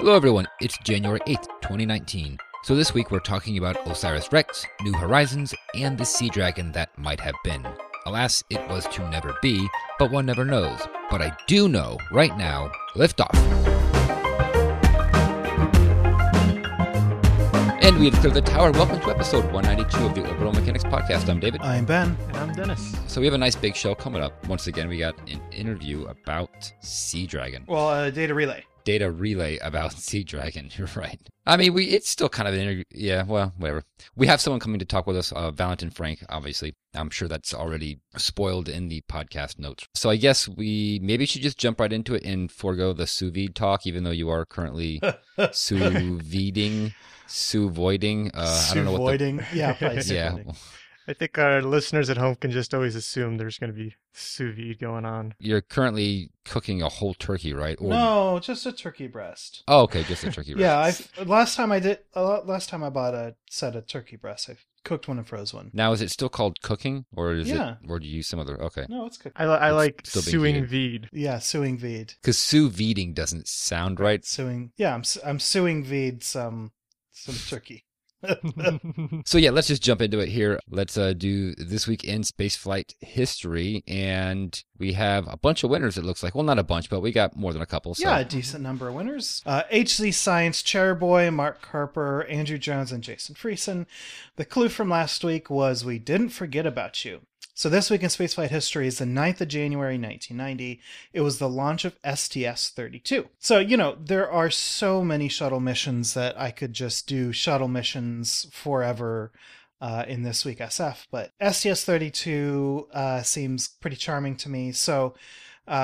Hello everyone, it's January 8th, 2019. So this week we're talking about OSIRIS-REx, New Horizons, and the Sea Dragon that might have been. Alas, it was to never be, but one never knows. But I do know, right now, liftoff. And we have cleared the tower. Welcome to episode 192 of the Orbital Mechanics Podcast. I'm David. I'm Ben. And I'm Dennis. So we have a nice big show coming up. Once again, we got an interview about Sea Dragon. Well, Data Relay. Data relay about Sea Dragon. You're right. I mean, it's still kind of an interview. Yeah, well, whatever. We have someone coming to talk with us, Valentin Frank, obviously. I'm sure that's already spoiled in the podcast notes. So I guess we maybe should just jump right into it and forego the sous vide talk, even though you are currently sous voiding. I don't know what the... Yeah, probably yeah. I think our listeners at home can just always assume there's going to be sous vide going on. You're currently cooking a whole turkey, right? Or... No, just a turkey breast. Oh, okay, just a turkey breast. Yeah, last time I bought a set of turkey breasts, I cooked one and froze one. Now, is it still called cooking, or is it, or do you use some other? Okay, no, it's cooking. I like sous vide. Yeah, sous vide. Because sous videing doesn't sound right. Suing. Yeah, I'm sous vide some turkey. So yeah, let's just jump into it here. Let's do this week in spaceflight history, and we have a bunch of winners, it looks like. Well, not a bunch, but we got more than a couple. So. Yeah, a decent number of winners. HZ Science, Chairboy, Mark Harper, Andrew Jones, and Jason Friesen. The clue from last week was we didn't forget about you. So this week in spaceflight history is the 9th of January, 1990. It was the launch of STS-32. So, you know, there are so many shuttle missions that I could just do shuttle missions forever in This Week SF, but STS-32 seems pretty charming to me. So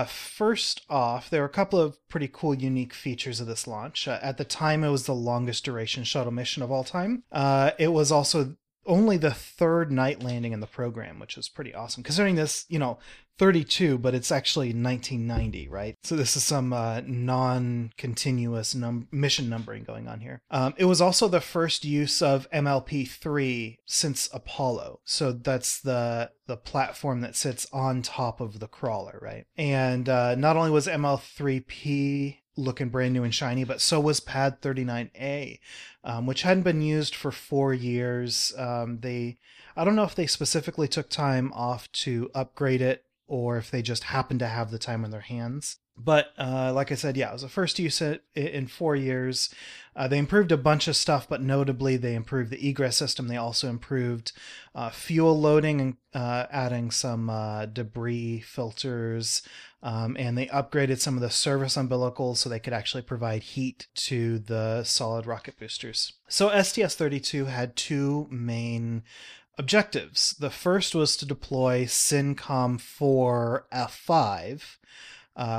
first off, there were a couple of pretty cool, unique features of this launch. At the time, it was the longest duration shuttle mission of all time. It was also only the third night landing in the program, which is pretty awesome considering this, you know, 32, but it's actually 1990, right? So this is some non-continuous mission numbering going on here. It was also the first use of MLP-3 since Apollo. So that's the platform that sits on top of the crawler, right? And not only was ML3P looking brand new and shiny, but so was Pad 39A, which hadn't been used for 4 years. I don't know if they specifically took time off to upgrade it or if they just happened to have the time on their hands. But like I said, yeah, it was the first use in 4 years. They improved a bunch of stuff, but notably they improved the egress system. They also improved fuel loading and adding some debris filters. And they upgraded some of the service umbilicals so they could actually provide heat to the solid rocket boosters. So STS-32 had two main objectives. The first was to deploy Syncom IV-F5,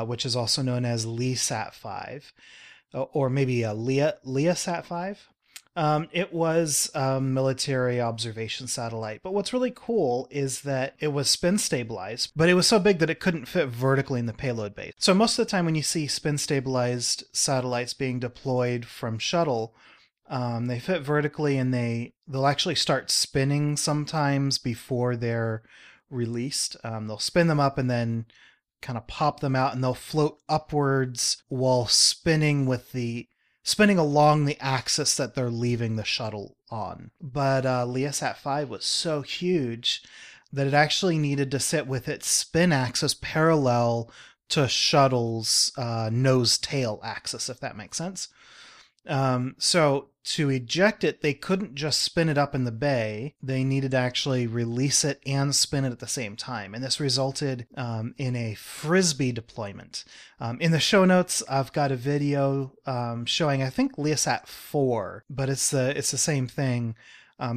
which is also known as LESAT-5, or maybe a LESAT-5. It was a military observation satellite, but what's really cool is that it was spin stabilized, but it was so big that it couldn't fit vertically in the payload bay. So most of the time when you see spin stabilized satellites being deployed from shuttle, they fit vertically and they'll actually start spinning sometimes before they're released. They'll spin them up and then kind of pop them out, and they'll float upwards while spinning along the axis that they're leaving the shuttle on. But LeoSat-5 was so huge that it actually needed to sit with its spin axis parallel to shuttle's nose tail axis, if that makes sense. So to eject it, they couldn't just spin it up in the bay. They needed to actually release it and spin it at the same time. And this resulted in a Frisbee deployment. In the show notes, I've got a video showing, I think, LeoSat 4, but it's the same thing.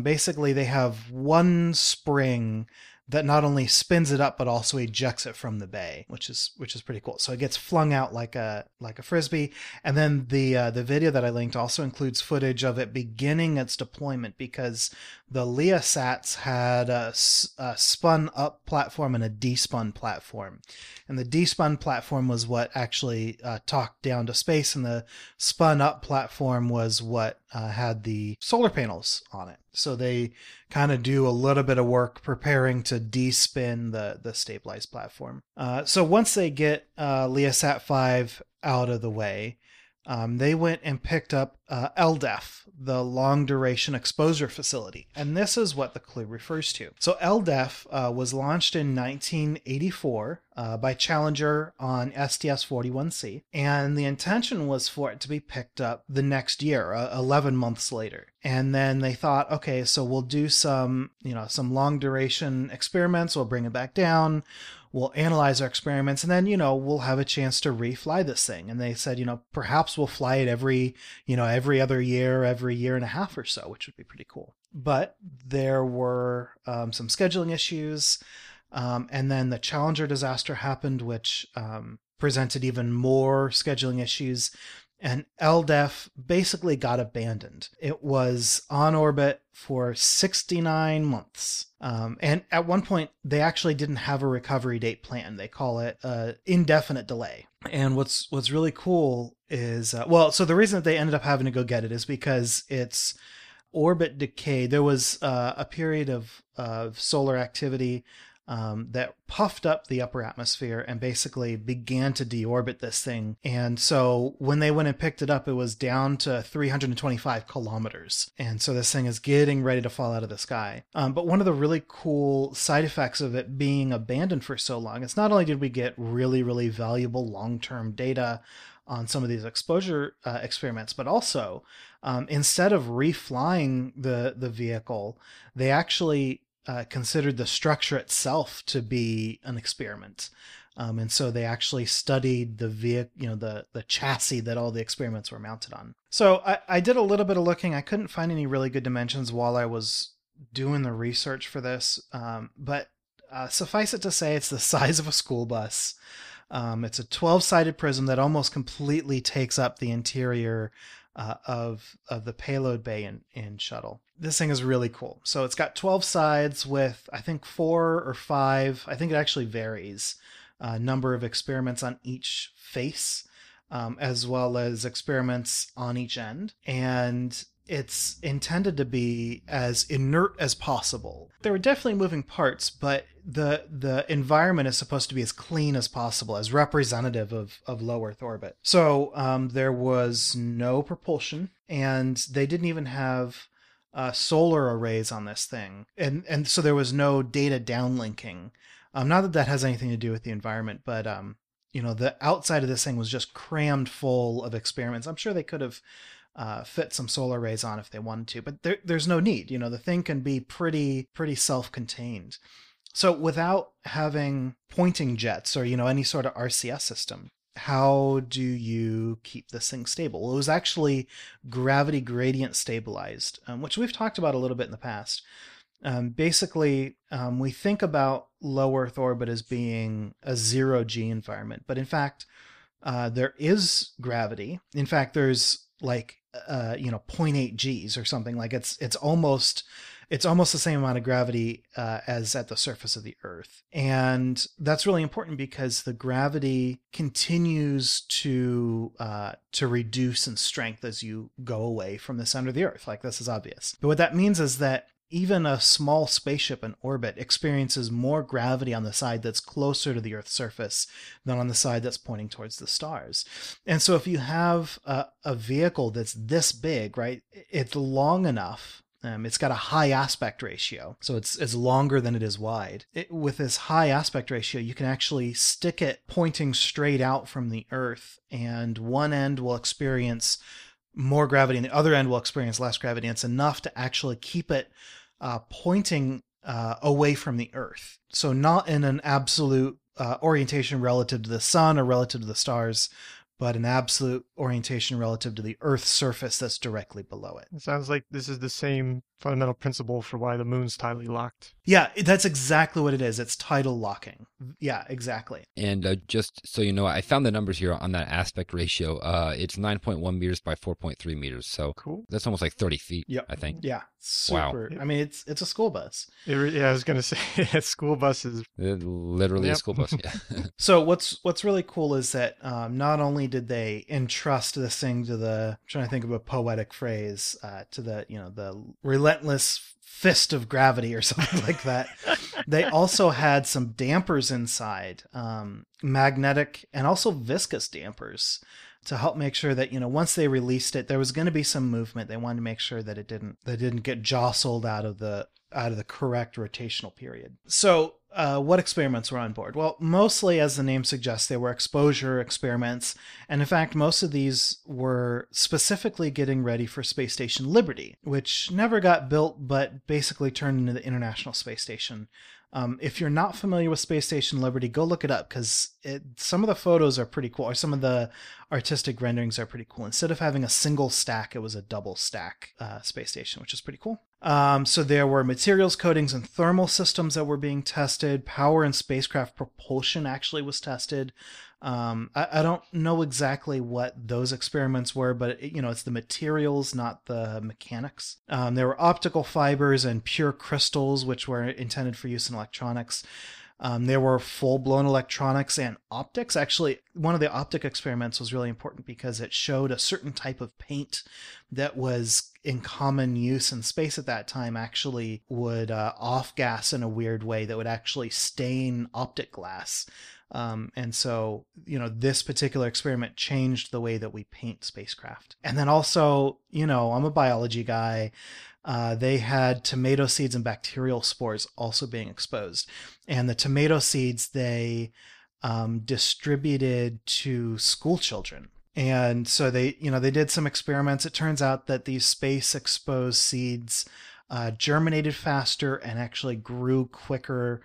Basically, they have one spring that not only spins it up but also ejects it from the bay, which is pretty cool. So it gets flung out like a Frisbee, and then the video that I linked also includes footage of it beginning its deployment, because the LeoSats had a spun up platform and a despun platform, and the despun platform was what actually talked down to space, and the spun up platform was what had the solar panels on it. So they kind of do a little bit of work preparing to de-spin the stabilized platform. So once they get LeoSat-5 out of the way, They went and picked up LDEF, the Long Duration Exposure Facility. And this is what the clue refers to. So LDEF was launched in 1984 by Challenger on STS-41C. And the intention was for it to be picked up the next year, 11 months later. And then they thought, okay, so we'll do some, some long duration experiments. We'll bring it back down. We'll analyze our experiments, and then, we'll have a chance to refly this thing. And they said, perhaps we'll fly it every other year, every year and a half or so, which would be pretty cool. But there were some scheduling issues. And then the Challenger disaster happened, which presented even more scheduling issues. And LDEF basically got abandoned. It was on orbit for 69 months. And at one point, they actually didn't have a recovery date planned. They call it indefinite delay. And what's really cool is, so the reason that they ended up having to go get it is because its orbit decay, there was a period of solar activity that puffed up the upper atmosphere and basically began to deorbit this thing. And so when they went and picked it up, it was down to 325 kilometers. And so this thing is getting ready to fall out of the sky. But one of the really cool side effects of it being abandoned for so long, it's not only did we get really, really valuable long-term data on some of these exposure experiments, but also instead of reflying the vehicle, they actually considered the structure itself to be an experiment, and so they actually studied the vehicle, the chassis that all the experiments were mounted on. So I did a little bit of looking. I couldn't find any really good dimensions while I was doing the research for this, but suffice it to say, it's the size of a school bus. It's a 12-sided prism that almost completely takes up the interior of the payload bay in shuttle. This thing is really cool. So it's got 12 sides with, I think, 4 or 5. I think it actually varies. Number of experiments on each face, as well as experiments on each end. And it's intended to be as inert as possible. There are definitely moving parts, but the environment is supposed to be as clean as possible, as representative of low Earth orbit. So there was no propulsion, and they didn't even have solar arrays on this thing. And so there was no data downlinking. Not that has anything to do with the environment, but the outside of this thing was just crammed full of experiments. I'm sure they could have fit some solar arrays on if they wanted to, but there's no need. The thing can be pretty self-contained. So without having pointing jets or, any sort of RCS system, how do you keep this thing stable? Well, it was actually gravity gradient stabilized, which we've talked about a little bit in the past. Basically, we think about low Earth orbit as being a zero-G environment, but in fact, there is gravity. In fact, there's 0.8 Gs or something. Like it's almost the same amount of gravity as at the surface of the Earth. And that's really important because the gravity continues to reduce in strength as you go away from the center of the Earth. Like, this is obvious. But what that means is that even a small spaceship in orbit experiences more gravity on the side that's closer to the Earth's surface than on the side that's pointing towards the stars. And so if you have a vehicle that's this big, right, it's long enough. It's got a high aspect ratio, so it's longer than it is wide. With this high aspect ratio, you can actually stick it pointing straight out from the Earth, and one end will experience more gravity and the other end will experience less gravity. And it's enough to actually keep it pointing away from the Earth. So not in an absolute orientation relative to the sun or relative to the stars, but an absolute orientation relative to the Earth's surface that's directly below it. It sounds like this is the same fundamental principle for why the moon's tidally locked. Yeah, that's exactly what it is. It's tidal locking. Yeah, exactly. And just so you know, I found the numbers here on that aspect ratio. It's 9.1 meters by 4.3 meters. So cool. That's almost like 30 feet, yep. I think. Yeah. Super. Wow. I mean, it's a school bus. I was going to say, school buses. Literally yep. A school bus, yeah. So what's really cool is that not only did they entrust this thing to the, I'm trying to think of a poetic phrase, to the, the relentless fist of gravity or something like that. They also had some dampers inside, magnetic and also viscous dampers to help make sure that, you know, once they released it, there was going to be some movement. They wanted to make sure that it didn't get jostled out of the correct rotational period. So what experiments were on board? Well, mostly, as the name suggests, they were exposure experiments. And in fact, most of these were specifically getting ready for Space Station Liberty, which never got built, but basically turned into the International Space Station. If you're not familiar with Space Station Liberty, go look it up, because some of the photos are pretty cool, or some of the artistic renderings are pretty cool. Instead of having a single stack, it was a double stack space station, which is pretty cool. So there were materials, coatings, and thermal systems that were being tested. Power and spacecraft propulsion actually was tested. I don't know exactly what those experiments were, but it's the materials, not the mechanics. There were optical fibers and pure crystals, which were intended for use in electronics. There were full-blown electronics and optics. Actually, one of the optic experiments was really important because it showed a certain type of paint that was in common use in space at that time actually would off-gas in a weird way that would actually stain optic glass. And so, this particular experiment changed the way that we paint spacecraft. And then also, I'm a biology guy. They had tomato seeds and bacterial spores also being exposed. And the tomato seeds they distributed to school children. And so they did some experiments. It turns out that these space exposed seeds germinated faster and actually grew quicker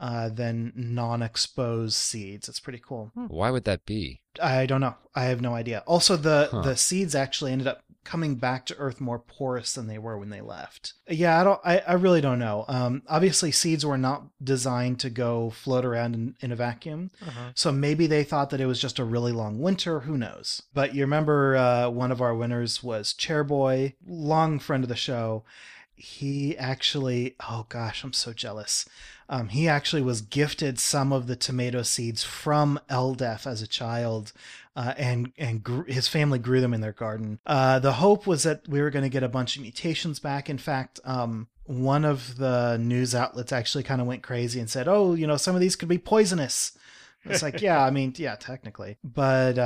than non-exposed seeds. It's pretty cool. Why would that be? I don't know. I have no idea. Also, the seeds actually ended up coming back to Earth more porous than they were when they left. Yeah, I really don't know. Obviously, seeds were not designed to go float around in a vacuum. Uh-huh. So maybe they thought that it was just a really long winter. Who knows? But you remember one of our winners was Chairboy, long friend of the show. He actually, oh gosh, I'm so jealous. He actually was gifted some of the tomato seeds from LDEF as a child, his family grew them in their garden. The hope was that we were going to get a bunch of mutations back. In fact, one of the news outlets actually kind of went crazy and said, oh, some of these could be poisonous. It's like, yeah, I mean, yeah, technically. But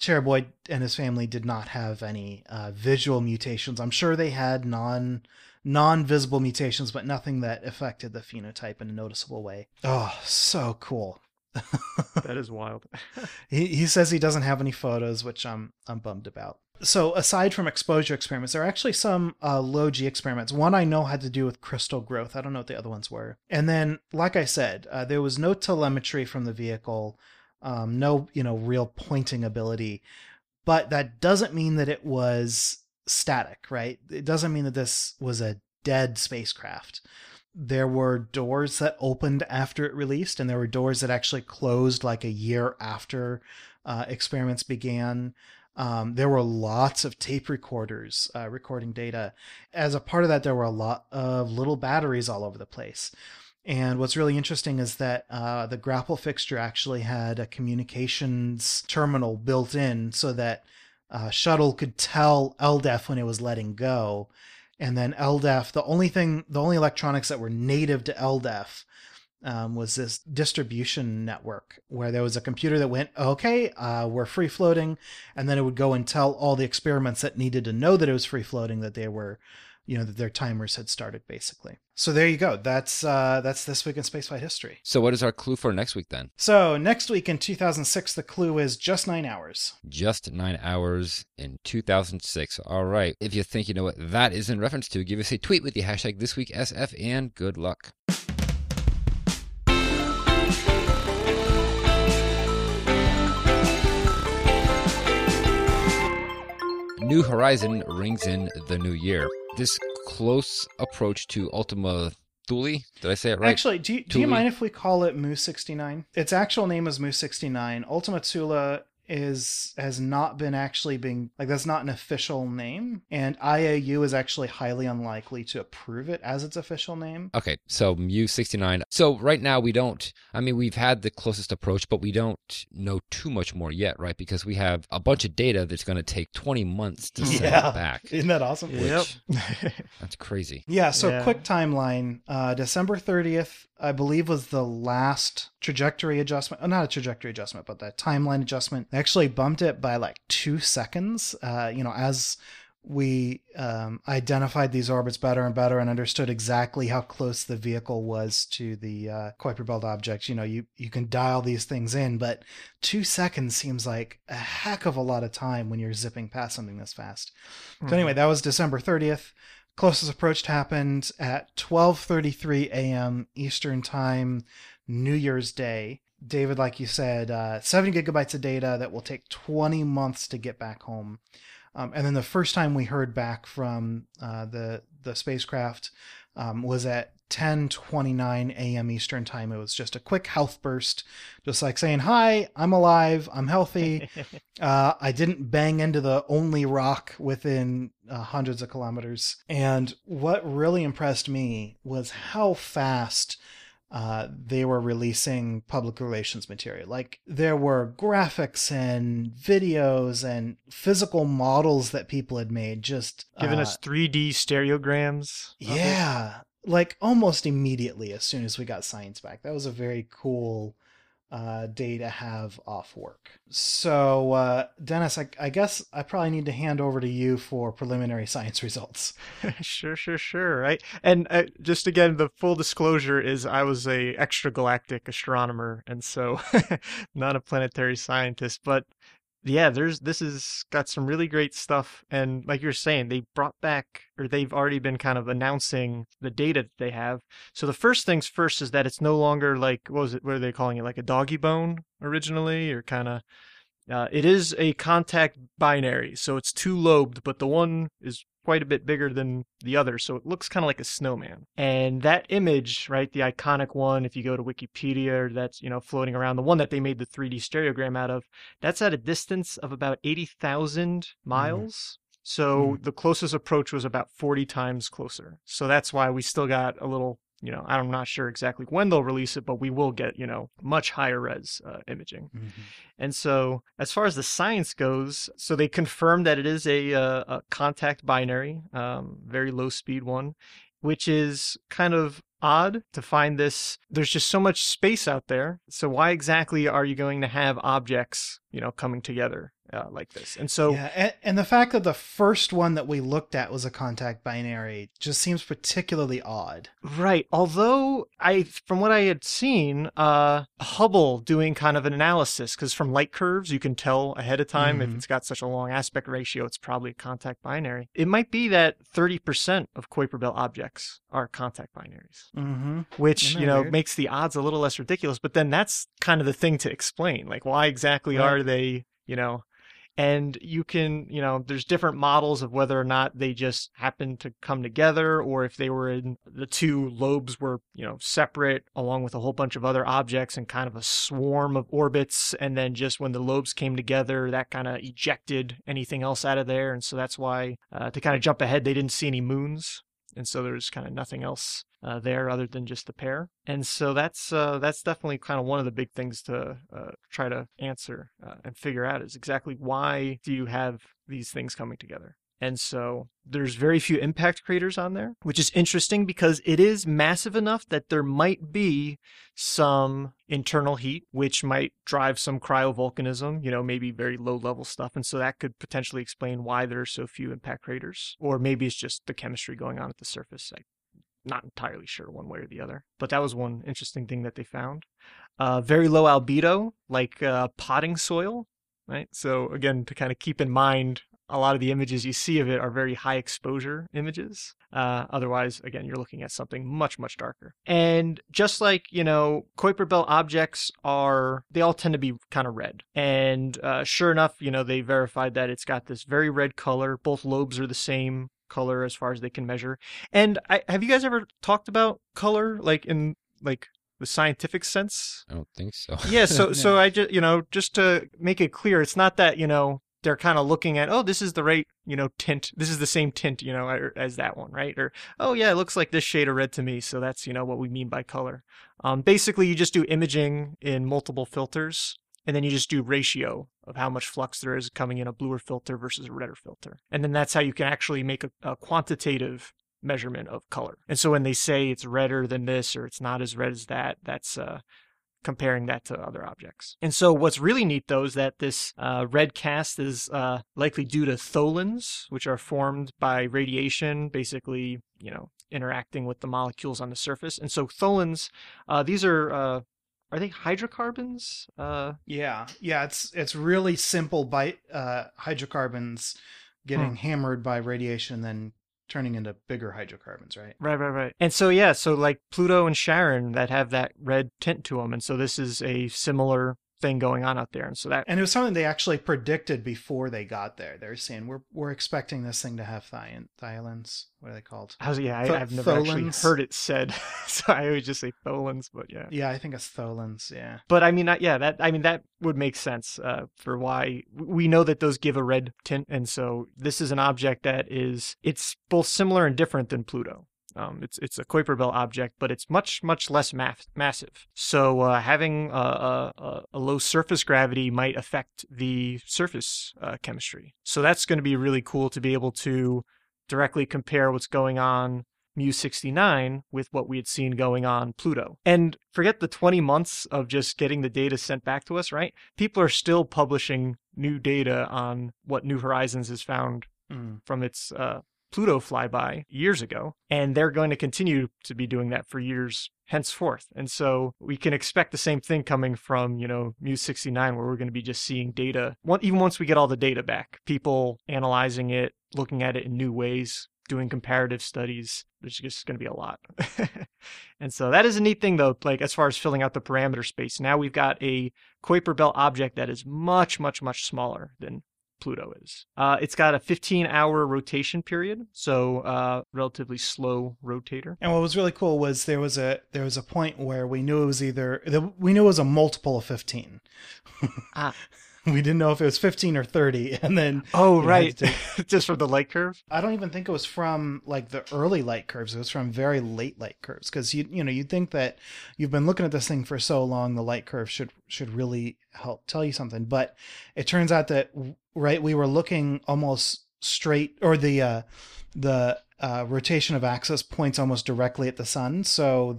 Chairboy and his family did not have any visual mutations. I'm sure they had non-visible mutations, but nothing that affected the phenotype in a noticeable way. Oh, so cool. That is wild. He says he doesn't have any photos, which I'm bummed about. So aside from exposure experiments, there are actually some low-G experiments. One I know had to do with crystal growth. I don't know what the other ones were. And then, like I said, there was no telemetry from the vehicle, no real pointing ability. But that doesn't mean that it was static, right? It doesn't mean that this was a dead spacecraft. There were doors that opened after it released, and there were doors that actually closed like a year after experiments began. There were lots of tape recorders recording data. As a part of that, there were a lot of little batteries all over the place. And what's really interesting is that the grapple fixture actually had a communications terminal built in so that shuttle could tell LDEF when it was letting go. And then LDEF, the only electronics that were native to LDEF was this distribution network where there was a computer that went, okay, we're free floating. And then it would go and tell all the experiments that needed to know that it was free floating, that they were, that their timers had started, basically. So there you go. That's this week in spaceflight history. So what is our clue for next week then? So next week in 2006, the clue is just 9 hours. Just 9 hours in 2006. All right. If you think you know what that is in reference to, give us a tweet with the hashtag ThisWeekSF and good luck. New Horizon rings in the new year. This close approach to Ultima Thule, did I say it right? Actually, do you mind if we call it Mu 69? Its actual name is Mu 69. Ultima Thule has not been actually being, like, that's not an official name, and IAU is actually highly unlikely to approve it as its official name. Okay, so Mu 69. So right now we don't, we've had the closest approach, but we don't know too much more yet, right? Because we have a bunch of data that's going to take 20 months to send back. Isn't that awesome? Yep. That's crazy. Yeah, so quick timeline. December 30th, I believe was the last trajectory adjustment, not a trajectory adjustment, but the timeline adjustment. They actually bumped it by like 2 seconds, you know, as we identified these orbits better and better and understood exactly how close the vehicle was to the Kuiper Belt object. You know, you can dial these things in, but 2 seconds seems like a heck of a lot of time when you're zipping past something this fast. Mm-hmm. So anyway, that was December 30th. Closest approach happened at 12:33 a.m. Eastern Time, New Year's Day. David, like you said, 70 gigabytes of data that will take 20 months to get back home. And then the first time we heard back from the spacecraft was at 10:29 a.m. Eastern Time. It was just a quick health burst, just like saying, hi, I'm alive, I'm healthy. I didn't bang into the only rock within hundreds of kilometers. And what really impressed me was how fast they were releasing public relations material. Like, there were graphics and videos and physical models that people had made, just giving us 3D stereograms. Yeah. Like almost immediately as soon as we got science back. That was a very cool day to have off work. So Dennis, I guess I probably need to hand over to you for preliminary science results. Sure. Right. And just again, the full disclosure is I was a extragalactic astronomer, and so not a planetary scientist, but yeah, this is got some really great stuff. And like you're saying, they brought back, or they've already been kind of announcing the data that they have. So the first things first is that it's no longer like, what are they calling it? Like a doggy bone originally, or kind of, it is a contact binary. So it's two lobed, but the one is quite a bit bigger than the other. So it looks kind of like a snowman. And that image, right, the iconic one, if you go to Wikipedia, or that's, you know, floating around, the one that they made the 3D stereogram out of, that's at a distance of about 80,000 miles. Mm. So the closest approach was about 40 times closer. So that's why we still got a little, you know, I'm not sure exactly when they'll release it, but we will get, you know, much higher res imaging. Mm-hmm. And so as far as the science goes, so they confirmed that it is a contact binary, very low speed one, which is kind of odd to find this. There's just so much space out there. So why exactly are you going to have objects, you know, coming together like this? And so, yeah, and the fact that the first one that we looked at was a contact binary just seems particularly odd. Right. Although from what I had seen, Hubble doing kind of an analysis, because from light curves, you can tell ahead of time if it's got such a long aspect ratio, it's probably a contact binary. It might be that 30% of Kuiper Belt objects are contact binaries, which, you know, makes the odds a little less ridiculous. But then that's kind of the thing to explain, like why exactly are they, you know. And you can, you know, there's different models of whether or not they just happen to come together, or if they were in the two lobes were, you know, separate along with a whole bunch of other objects and kind of a swarm of orbits. And then just when the lobes came together, that kind of ejected anything else out of there. And so that's why to kind of jump ahead, they didn't see any moons. And so there's kind of nothing else there other than just the pair. And so that's definitely kind of one of the big things to try to answer and figure out, is exactly why do you have these things coming together? And so there's very few impact craters on there, which is interesting because it is massive enough that there might be some internal heat, which might drive some cryovolcanism, you know, maybe very low level stuff. And so that could potentially explain why there are so few impact craters, or maybe it's just the chemistry going on at the surface. I'm not entirely sure one way or the other, but that was one interesting thing that they found. Very low albedo, like potting soil, right? So again, to kind of keep in mind, a lot of the images you see of it are very high exposure images. Otherwise, again, you're looking at something much, much darker. And just like, you know, Kuiper Belt objects are, they all tend to be kind of red. And sure enough, you know, they verified that it's got this very red color. Both lobes are the same color as far as they can measure. And have you guys ever talked about color, like in like the scientific sense? I don't think so. Yeah. So, no. So I just, you know, just to make it clear, it's not that, you know, they're kind of looking at, oh, this is the right, you know, tint. This is the same tint, you know, as that one, right? Or, oh, yeah, it looks like this shade of red to me. So that's, you know, what we mean by color. Basically, you just do imaging in multiple filters, and then you just do ratio of how much flux there is coming in a bluer filter versus a redder filter. And then that's how you can actually make a quantitative measurement of color. And so when they say it's redder than this or it's not as red as that, that's comparing that to other objects. And so what's really neat, though, is that this red cast is likely due to tholins, which are formed by radiation, basically, you know, interacting with the molecules on the surface. And so tholins, these are they hydrocarbons? Yeah, it's really simple by hydrocarbons getting hammered by radiation, then turning into bigger hydrocarbons, right? Right. And so, yeah, so like Pluto and Charon that have that red tint to them. And so this is a similar thing going on out there. And so that, and it was something they actually predicted before they got there. They were saying, we're expecting this thing to have thiolins. What are they called? I've never actually heard it said. So I always just say tholins, but yeah. Yeah, I think it's tholins, yeah. But I mean, that would make sense for why we know that those give a red tint. And so this is an object that is, it's both similar and different than Pluto. It's a Kuiper Belt object, but it's much less massive. So having a low surface gravity might affect the surface chemistry. So that's going to be really cool to be able to directly compare what's going on Mu 69 with what we had seen going on Pluto. And forget the 20 months of just getting the data sent back to us, right? People are still publishing new data on what New Horizons has found from its Pluto flyby years ago, and they're going to continue to be doing that for years henceforth. And so we can expect the same thing coming from, you know, Mu 69, where we're going to be just seeing data, even once we get all the data back, people analyzing it, looking at it in new ways, doing comparative studies. There's just going to be a lot. And so that is a neat thing, though, like as far as filling out the parameter space. Now we've got a Kuiper Belt object that is much smaller than Pluto is. It's got a 15-hour rotation period, so relatively slow rotator. And what was really cool was there was a point where we knew it was a multiple of 15. We didn't know if it was 15 or 30, and then just from the light curve. I don't even think it was from like the early light curves. It was from very late light curves, because you know you'd think that you've been looking at this thing for so long, the light curve should really help tell you something, but it turns out that we were looking almost straight, or the rotation of axis points almost directly at the sun, so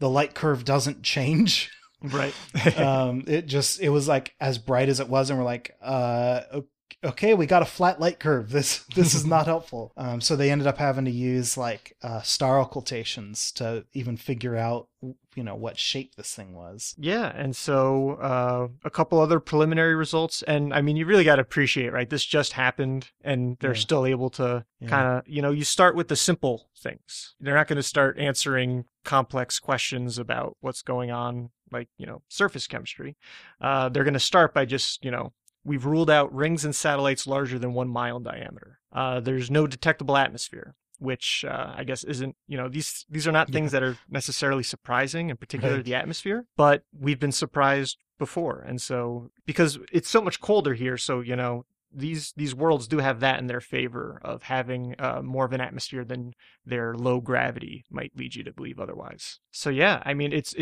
the light curve doesn't change. Right. It was like as bright as it was, and we're like, okay, we got a flat light curve. This is not helpful. So they ended up having to use like star occultations to even figure out, you know, what shape this thing was. Yeah, and so a couple other preliminary results, and I mean, you really got to appreciate, right? This just happened, and they're still able to kind of, you know, you start with the simple things. They're not going to start answering complex questions about what's going on, like, you know, surface chemistry. They're going to start by just, you know, we've ruled out rings and satellites larger than 1 mile in diameter. There's no detectable atmosphere, which I guess isn't, you know, these are not things that are necessarily surprising, in particular the atmosphere, but we've been surprised before. And so, because it's so much colder here, so, you know, these worlds do have that in their favor of having more of an atmosphere than their low gravity might lead you to believe otherwise. So yeah, I mean, it's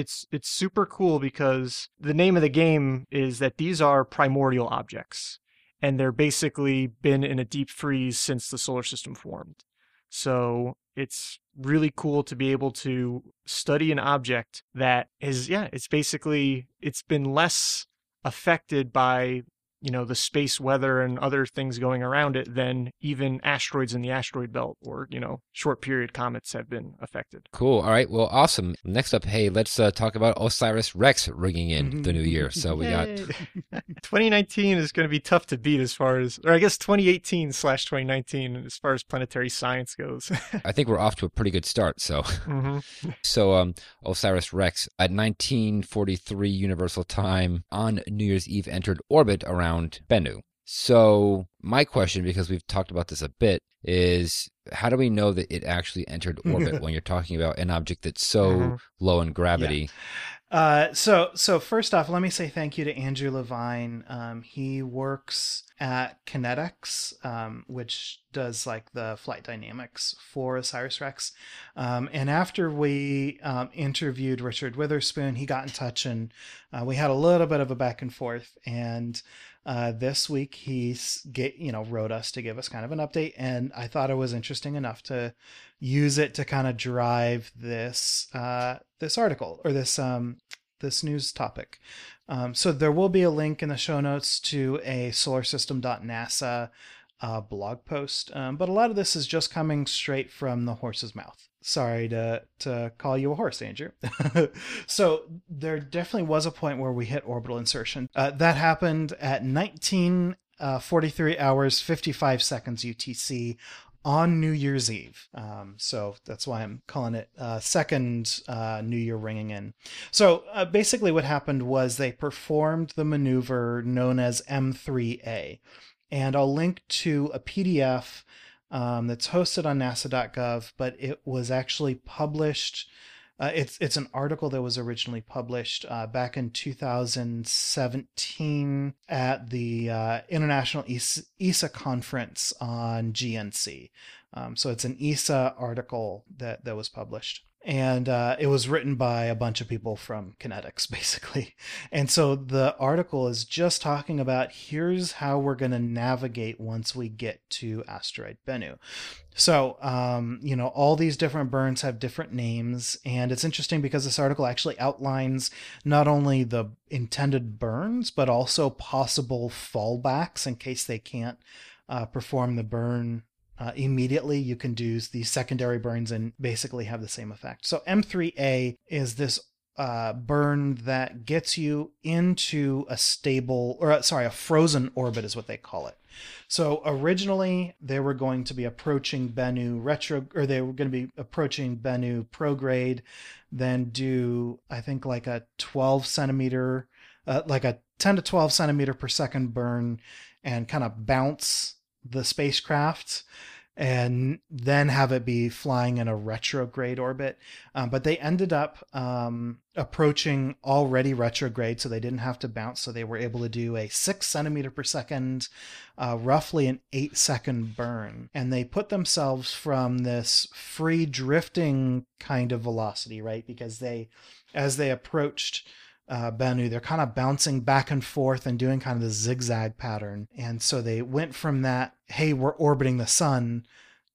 super cool, because the name of the game is that these are primordial objects, and they're basically been in a deep freeze since the solar system formed. So it's really cool to be able to study an object that is, it's been less affected by, you know, the space weather and other things going around it than even asteroids in the asteroid belt, or, you know, short period comets have been affected. Cool. All right. Well, awesome. Next up, hey, let's talk about OSIRIS-REx ringing in the new year. So we got 2019 is going to be tough to beat as far as, or I guess 2018/2019 as far as planetary science goes. I think we're off to a pretty good start. So, OSIRIS-REx at 19:43 Universal Time on New Year's Eve entered orbit around Bennu. So my question, because we've talked about this a bit, is how do we know that it actually entered orbit when you're talking about an object that's so low in gravity? Yeah. So first off, let me say thank you to Andrew Levine. He works at Kinetics, which does like the flight dynamics for OSIRIS-REx. And after we interviewed Richard Witherspoon, he got in touch, and we had a little bit of a back and forth, and This week he wrote us to give us kind of an update, and I thought it was interesting enough to use it to kind of drive this this article or this this news topic. So there will be a link in the show notes to a solarsystem.nasa blog post, but a lot of this is just coming straight from the horse's mouth. Sorry to call you a horse, Andrew. So there definitely was a point where we hit orbital insertion. That happened at 19:43 hours 55 seconds UTC on New Year's Eve. So that's why I'm calling it second New Year ringing in. So basically what happened was they performed the maneuver known as M3A. And I'll link to a PDF that's hosted on nasa.gov, but it was actually published. It's an article that was originally published back in 2017 at the International ESA Conference on GNC. So it's an ESA article that was published. And it was written by a bunch of people from Kinetics, basically. And so the article is just talking about here's how we're going to navigate once we get to asteroid Bennu. So, all these different burns have different names. And it's interesting because this article actually outlines not only the intended burns, but also possible fallbacks in case they can't perform the burn immediately. You can do these secondary burns and basically have the same effect. So M3A is this burn that gets you into a frozen orbit is what they call it. So originally they were going to be approaching Bennu prograde, then do I think like a 10 to 12 centimeter per second burn and kind of bounce the spacecraft and then have it be flying in a retrograde orbit. But they ended up approaching already retrograde, so they didn't have to bounce. So they were able to do a 6 centimeter per second, roughly an 8 second burn. And they put themselves from this free drifting kind of velocity, right? Because as they approached Bennu, they're kind of bouncing back and forth and doing kind of the zigzag pattern. And so they went from that, hey, we're orbiting the sun,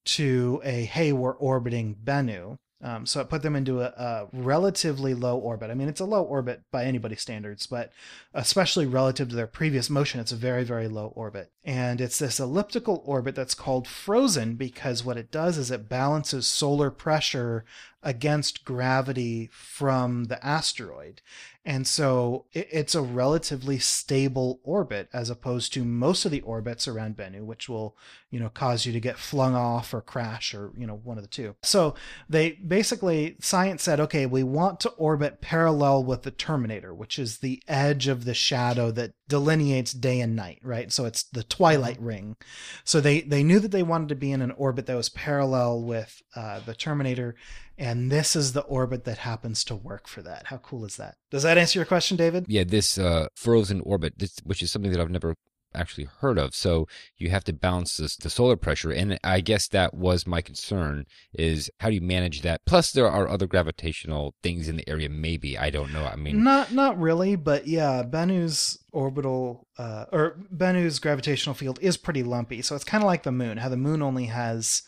to a, hey, we're orbiting Bennu. So it put them into a relatively low orbit. I mean, it's a low orbit by anybody's standards, but especially relative to their previous motion, it's a very, very low orbit. And it's this elliptical orbit that's called frozen because what it does is it balances solar pressure against gravity from the asteroid. And so it's a relatively stable orbit as opposed to most of the orbits around Bennu, which will, cause you to get flung off or crash or, one of the two. So they basically, science said, okay, we want to orbit parallel with the terminator, which is the edge of the shadow that delineates day and night, right? So it's the twilight ring. So they knew that they wanted to be in an orbit that was parallel with the terminator. And this is the orbit that happens to work for that. How cool is that? Does that answer your question, David? Yeah, this frozen orbit, which is something that I've never actually heard of. So you have to balance the solar pressure. And I guess that was my concern, is how do you manage that? Plus, there are other gravitational things in the area, maybe. I don't know. I mean, not really, but yeah, Bennu's orbital or Bennu's gravitational field is pretty lumpy. So it's kind of like the moon, how the moon only has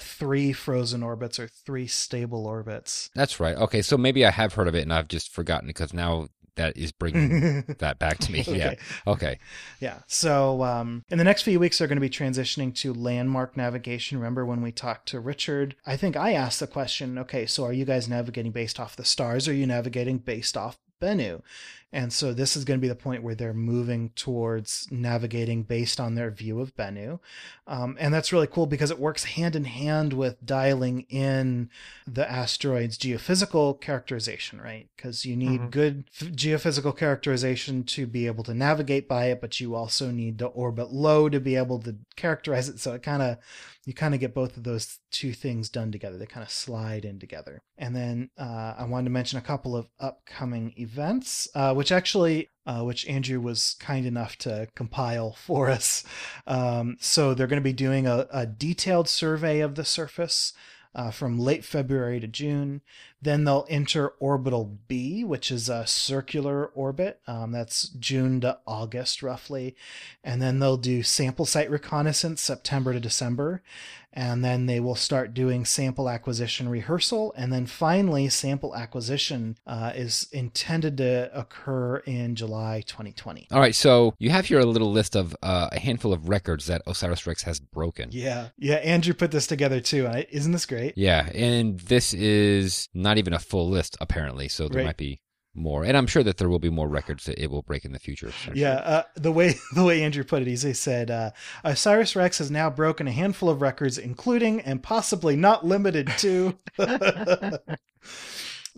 three frozen orbits or three stable orbits. That's right. Okay, so maybe I have heard of it and I've just forgotten because now that is bringing that back to me. Okay. Yeah. Okay. Yeah. So in the next few weeks, they're going to be transitioning to landmark navigation. Remember when we talked to Richard, I think I asked the question, okay, so are you guys navigating based off the stars? Or are you navigating based off Bennu? And so this is going to be the point where they're moving towards navigating based on their view of Bennu. And that's really cool because it works hand in hand with dialing in the asteroid's geophysical characterization, right? Because you need good geophysical characterization to be able to navigate by it, but you also need to orbit low to be able to characterize it. So it you kind of get both of those two things done together. They kind of slide in together. And then I wanted to mention a couple of upcoming events, which Andrew was kind enough to compile for us. So they're going to be doing a detailed survey of the surface from late February to June. Then they'll enter orbital B, which is a circular orbit. That's June to August, roughly. And then they'll do sample site reconnaissance September to December. And then they will start doing sample acquisition rehearsal. And then finally, sample acquisition is intended to occur in July 2020. All right. So you have here a little list of a handful of records that OSIRIS-REx has broken. Yeah. Yeah. Andrew put this together too. Isn't this great? Yeah. And this is not even a full list, apparently. So there might be more, and I'm sure that there will be more records that it will break in the future. Yeah, the way Andrew put it, he said, OSIRIS-REx has now broken a handful of records, including and possibly not limited to.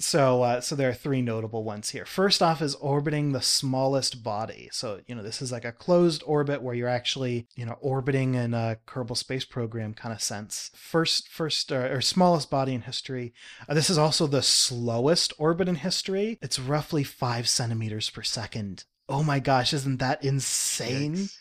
So there are three notable ones here. First off is orbiting the smallest body. So, this is like a closed orbit where you're actually, orbiting in a Kerbal Space Program kind of sense. First, or smallest body in history. This is also the slowest orbit in history. It's roughly 5 centimeters per second. Oh my gosh, isn't that insane? Yes.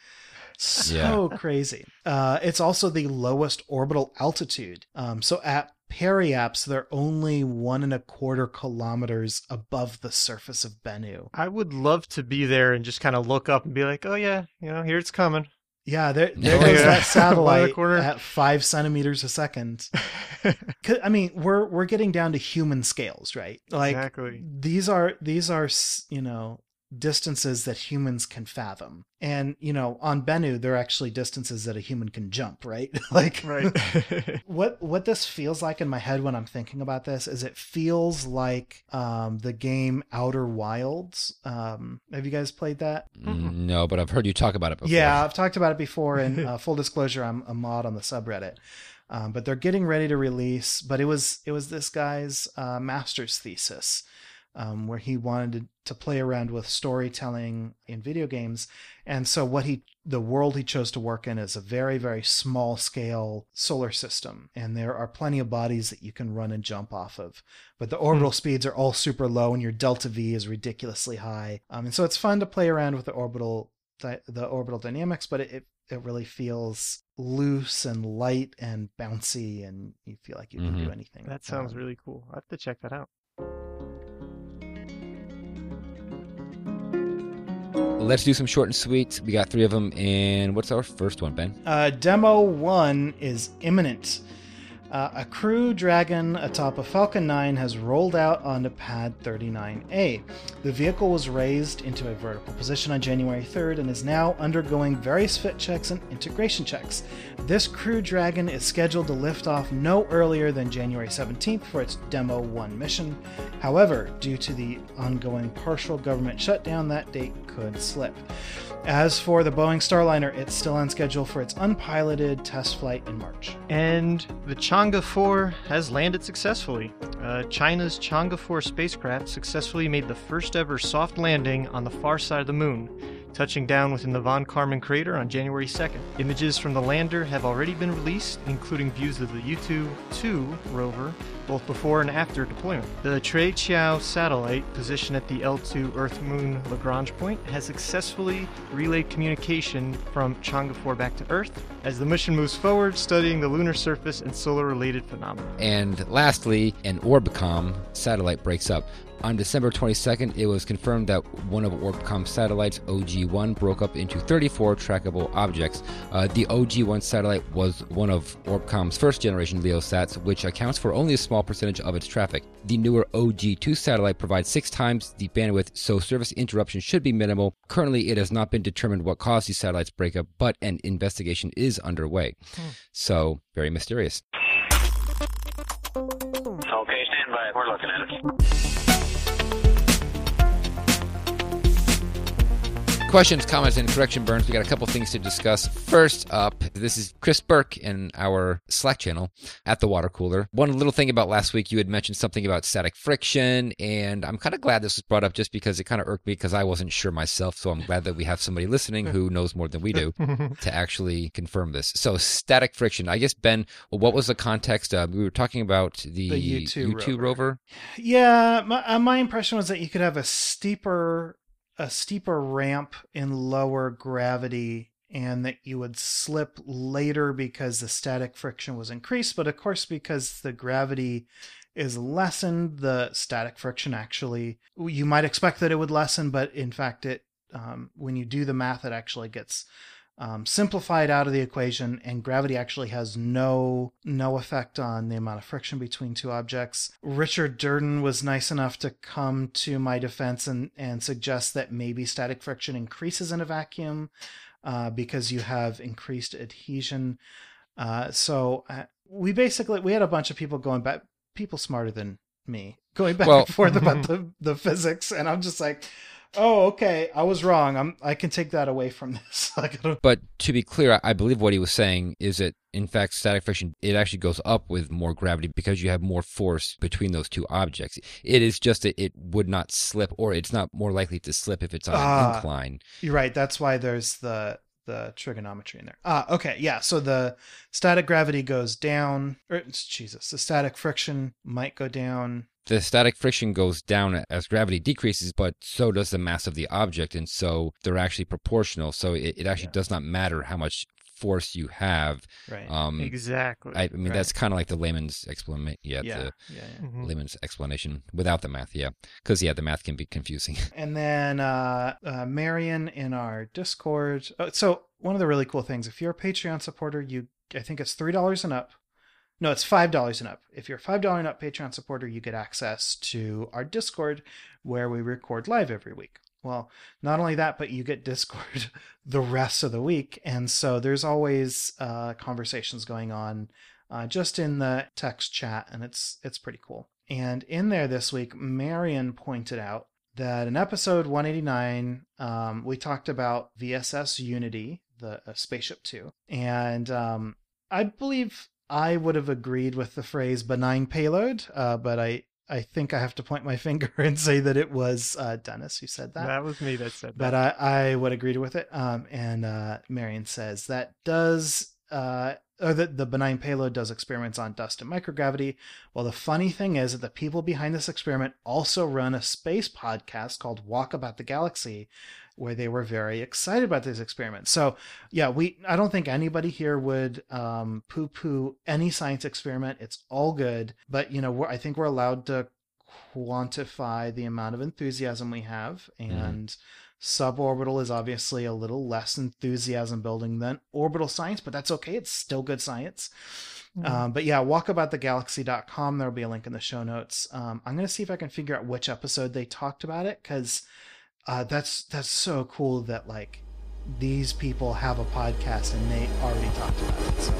So crazy. It's also the lowest orbital altitude. So at periaps, they're only 1.25 kilometers above the surface of Bennu. I would love to be there and just kind of look up and be like, oh yeah, here it's coming. Yeah, there goes that satellite at 5 centimeters a second. We're getting down to human scales, right? Like, exactly. These are distances that humans can fathom. And, on Bennu, there are actually distances that a human can jump, right? What this feels like in my head when I'm thinking about this is it feels like the game Outer Wilds. Have you guys played that? No, but I've heard you talk about it before. Yeah, I've talked about it before. And full disclosure, I'm a mod on the subreddit. But they're getting ready to release. But it was this guy's master's thesis. Where he wanted to play around with storytelling in video games. And so the world he chose to work in is a very, very small scale solar system. And there are plenty of bodies that you can run and jump off of. But the orbital speeds are all super low and your delta V is ridiculously high. And so it's fun to play around with the orbital dynamics, but it really feels loose and light and bouncy and you feel like you can do anything. That sounds really cool. I'll have to check that out. Let's do some short and sweet. We got three of them. And what's our first one, Ben? Demo-1 is imminent. A Crew Dragon atop a Falcon 9 has rolled out onto Pad 39A. The vehicle was raised into a vertical position on January 3rd and is now undergoing various fit checks and integration checks. This Crew Dragon is scheduled to lift off no earlier than January 17th for its Demo 1 mission. However, due to the ongoing partial government shutdown, that date could slip. As for the Boeing Starliner, it's still on schedule for its unpiloted test flight in March. And the Chang'e-4 has landed successfully. China's Chang'e-4 spacecraft successfully made the first ever soft landing on the far side of the moon, touching down within the Von Karman crater on January 2nd. Images from the lander have already been released, including views of the U2-2 rover, both before and after deployment. The Trei-Chiao satellite, positioned at the L2 Earth-Moon Lagrange point, has successfully relayed communication from Chang'e-4 back to Earth as the mission moves forward, studying the lunar surface and solar-related phenomena. And lastly, an Orbcomm satellite breaks up. On December 22nd, it was confirmed that one of Orbcomm's satellites, OG-1, broke up into 34 trackable objects. The OG-1 satellite was one of Orbcomm's first-generation LEOsats, which accounts for only a small percentage of its traffic. The newer OG-2 satellite provides 6 times the bandwidth, so service interruption should be minimal. Currently, it has not been determined what caused these satellites' breakup, but an investigation is underway. So, very mysterious. Okay, stand by. We're looking at it. Questions, comments, and correction burns. We got a couple things to discuss. First up, this is Chris Burke in our Slack channel at the water cooler. One little thing about last week, you had mentioned something about static friction, and I'm kind of glad this was brought up just because it kind of irked me because I wasn't sure myself. So I'm glad that we have somebody listening who knows more than we do to actually confirm this. So static friction, I guess, Ben, what was the context? We were talking about the U2 rover. Yeah, my impression was that you could have a steeper ramp in lower gravity and that you would slip later because the static friction was increased. But of course, because the gravity is lessened, the static friction actually, you might expect that it would lessen, but in fact, it when you do the math, it actually gets simplified out of the equation, and gravity actually has no effect on the amount of friction between two objects. Richard Durden was nice enough to come to my defense and suggest that maybe static friction increases in a vacuum because you have increased adhesion. So we had a bunch of people going back, people smarter than me, going back and forth about the physics, and I'm just like, oh, okay, I was wrong. I can take that away from this. But to be clear, I believe what he was saying is that, in fact, static friction, it actually goes up with more gravity because you have more force between those two objects. It is just that it would not slip, or it's not more likely to slip if it's on an incline. You're right. That's why there's the trigonometry in there. Okay, yeah. So the static gravity goes down. The static friction might go down. The static friction goes down as gravity decreases, but so does the mass of the object, and so they're actually proportional. So it actually does not matter how much force you have. Right. Exactly. I mean, that's kind of like the layman's explanation. Layman's explanation without the math. Yeah. Because the math can be confusing. And then Marian in our Discord. Oh, so one of the really cool things, if you're a Patreon supporter, I think it's $3 and up. No, it's $5 and up. If you're a $5 and up Patreon supporter, you get access to our Discord where we record live every week. Well, not only that, but you get Discord the rest of the week. And so there's always conversations going on just in the text chat, and it's pretty cool. And in there this week, Marian pointed out that in episode 189, we talked about VSS Unity, the Spaceship 2. And I believe I would have agreed with the phrase benign payload, but I think I have to point my finger and say that it was Dennis who said that. That was me that said that. But I would agree with it. And Marian says that does, or that the benign payload does experiments on dust and microgravity. Well, the funny thing is that the people behind this experiment also run a space podcast called Walk About the Galaxy, where they were very excited about this experiment. So yeah, I don't think anybody here would poo-poo any science experiment. It's all good. But, you know, I think we're allowed to quantify the amount of enthusiasm we have. And suborbital is obviously a little less enthusiasm building than orbital science, but that's okay. It's still good science. But yeah, walkaboutthegalaxy.com. There'll be a link in the show notes. I'm going to see if I can figure out which episode they talked about it, because that's so cool that like these people have a podcast and they already talked about it. So.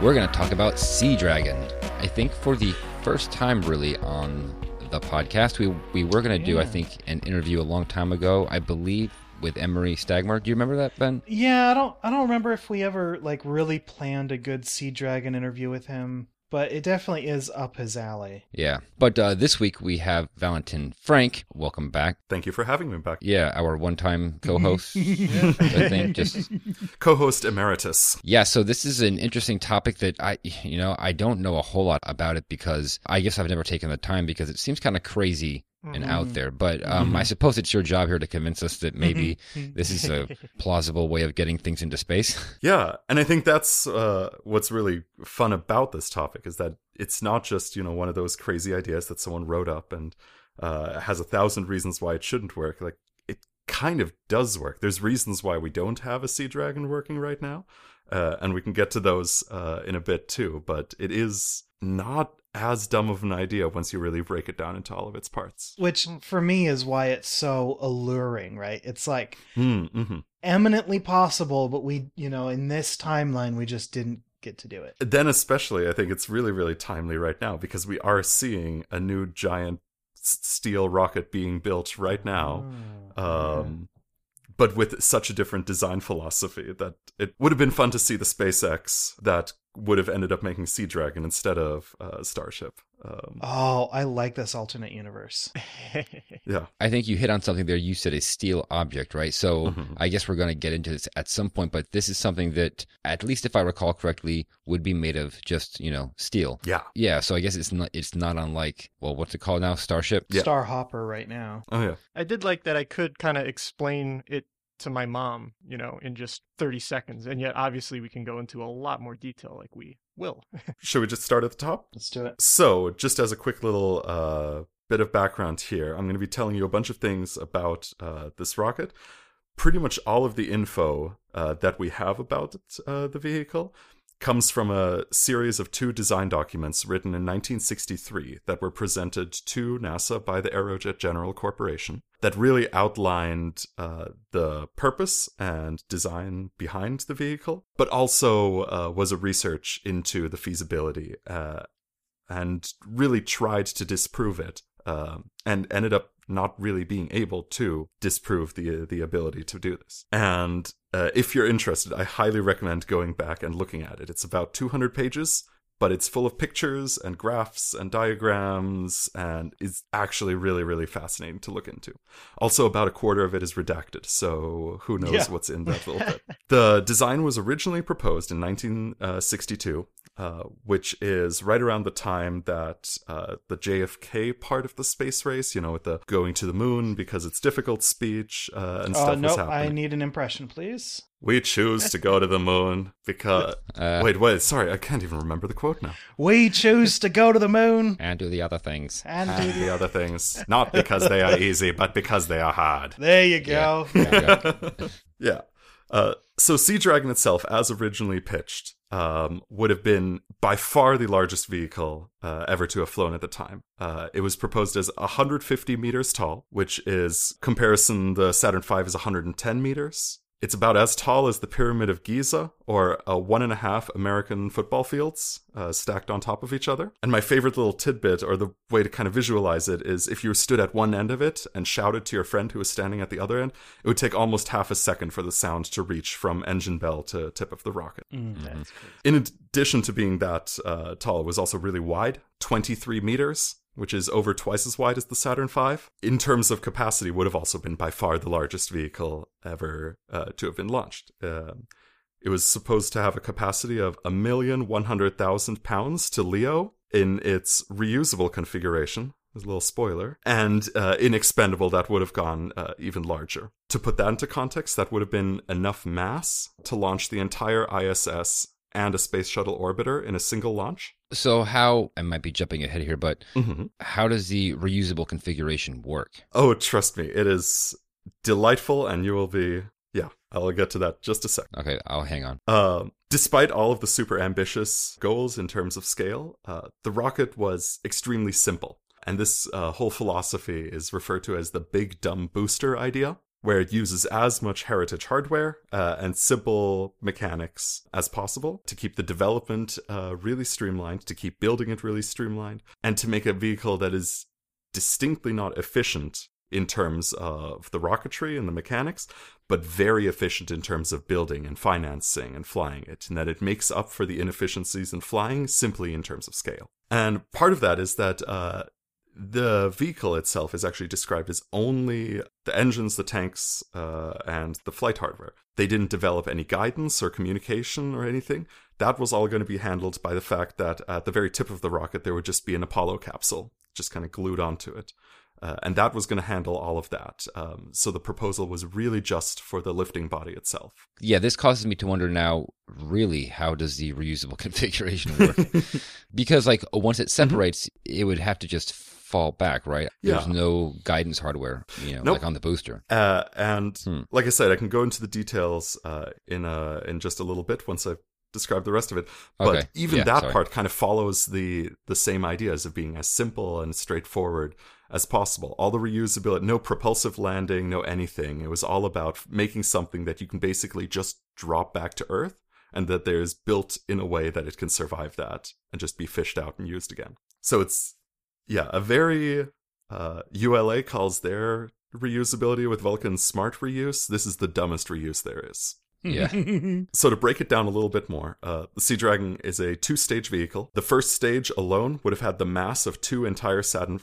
We're going to talk about Sea Dragon. I think for the first time really on the podcast, we were going to do, I think, an interview a long time ago, I believe, with Emery Stagmar. Do you remember that, Ben? Yeah, I don't remember if we ever like really planned a good Sea Dragon interview with him. But it definitely is up his alley. Yeah. But this week we have Valentin Frank. Welcome back. Thank you for having me back. Yeah, our one-time co-host. I think just co-host emeritus. Yeah, so this is an interesting topic that I don't know a whole lot about it, because I guess I've never taken the time, because it seems kind of crazy and out there. But I suppose it's your job here to convince us that maybe this is a plausible way of getting things into space. Yeah, and I think that's what's really fun about this topic, is that it's not just, one of those crazy ideas that someone wrote up and has 1,000 reasons why it shouldn't work. Like, it kind of does work. There's reasons why we don't have a Sea Dragon working right now, and we can get to those in a bit too, but it is not as dumb of an idea once you really break it down into all of its parts. Which, for me, is why it's so alluring, right? It's like eminently possible, but we, in this timeline, we just didn't get to do it. Then especially, I think it's really, really timely right now, because we are seeing a new giant steel rocket being built right now. But with such a different design philosophy that it would have been fun to see the SpaceX that would have ended up making Sea Dragon instead of Starship. Oh, I like this alternate universe. Yeah. I think you hit on something there. You said a steel object, right? So I guess we're going to get into this at some point, but this is something that, at least if I recall correctly, would be made of just, you know, steel. Yeah. Yeah. So I guess it's not unlike, well, what's it called now? Starship? Yeah. Starhopper right now. Oh, yeah. I did like that I could kind of explain it to my mom, you know, in just 30 seconds. And yet, obviously, we can go into a lot more detail like we will. Should we just start at the top? Let's do it. So, just as a quick little bit of background here, I'm going to be telling you a bunch of things about this rocket. Pretty much all of the info that we have about the vehicle comes from a series of two design documents written in 1963 that were presented to NASA by the Aerojet General Corporation that really outlined the purpose and design behind the vehicle, but also was a research into the feasibility and really tried to disprove it and ended up not really being able to disprove the ability to do this. And if you're interested, I highly recommend going back and looking at it. It's about 200 pages, but it's full of pictures and graphs and diagrams, and it's actually really, really fascinating to look into. Also, about a quarter of it is redacted, so who knows what's in that little bit. The design was originally proposed in 1962, which is right around the time that the JFK part of the space race, you know, with the going to the moon because it's difficult speech and stuff was happening. I need an impression, please. We choose to go to the moon because... Wait, sorry, I can't even remember the quote now. We choose to go to the moon. And do the other things. And do the other things. Not because they are easy, but because they are hard. There you go. Yeah. Yeah. So Sea Dragon itself, as originally pitched, would have been by far the largest vehicle ever to have flown at the time. It was proposed as 150 meters tall, which is, comparison, the Saturn V is 110 meters. It's about as tall as the Pyramid of Giza, or 1.5 American football fields stacked on top of each other. And my favorite little tidbit, or the way to kind of visualize it, is if you stood at one end of it and shouted to your friend who was standing at the other end, it would take almost half a second for the sound to reach from engine bell to tip of the rocket. That's crazy. In addition to being that tall, it was also really wide, 23 meters. Which is over twice as wide as the Saturn V, in terms of capacity would have also been by far the largest vehicle ever to have been launched. It was supposed to have a capacity of 1,100,000 pounds to LEO in its reusable configuration. There's a little spoiler. And in expendable, that would have gone even larger. To put that into context, that would have been enough mass to launch the entire ISS and a space shuttle orbiter in a single launch. So how, I might be jumping ahead here, but how does the reusable configuration work? Oh, trust me, it is delightful, and you will be, I'll get to that just a sec. Okay, I'll hang on. Despite all of the super ambitious goals in terms of scale, the rocket was extremely simple. And this whole philosophy is referred to as the big dumb booster idea, where it uses as much heritage hardware and simple mechanics as possible to keep the development really streamlined, to keep building it really streamlined, and to make a vehicle that is distinctly not efficient in terms of the rocketry and the mechanics, but very efficient in terms of building and financing and flying it, and that it makes up for the inefficiencies in flying simply in terms of scale. And part of that is that the vehicle itself is actually described as only the engines, the tanks, and the flight hardware. They didn't develop any guidance or communication or anything. That was all going to be handled by the fact that at the very tip of the rocket, there would just be an Apollo capsule just kind of glued onto it. And that was going to handle all of that. So the proposal was really just for the lifting body itself. Yeah, this causes me to wonder now, really, how does the reusable configuration work? Because like once it separates, it would have to just fall back, right? There's no guidance hardware, you know, like on the booster. Like I said, I can go into the details in just a little bit once I've described the rest of it. But part kind of follows the same ideas of being as simple and straightforward as possible. All the reusability, no propulsive landing, no anything. It was all about making something that you can basically just drop back to Earth, and that there's built in a way that it can survive that and just be fished out and used again. So it's a very, ULA calls their reusability with Vulcan smart reuse. This is the dumbest reuse there is. Yeah. So to break it down a little bit more, the Sea Dragon is a two-stage vehicle. The first stage alone would have had the mass of two entire Saturn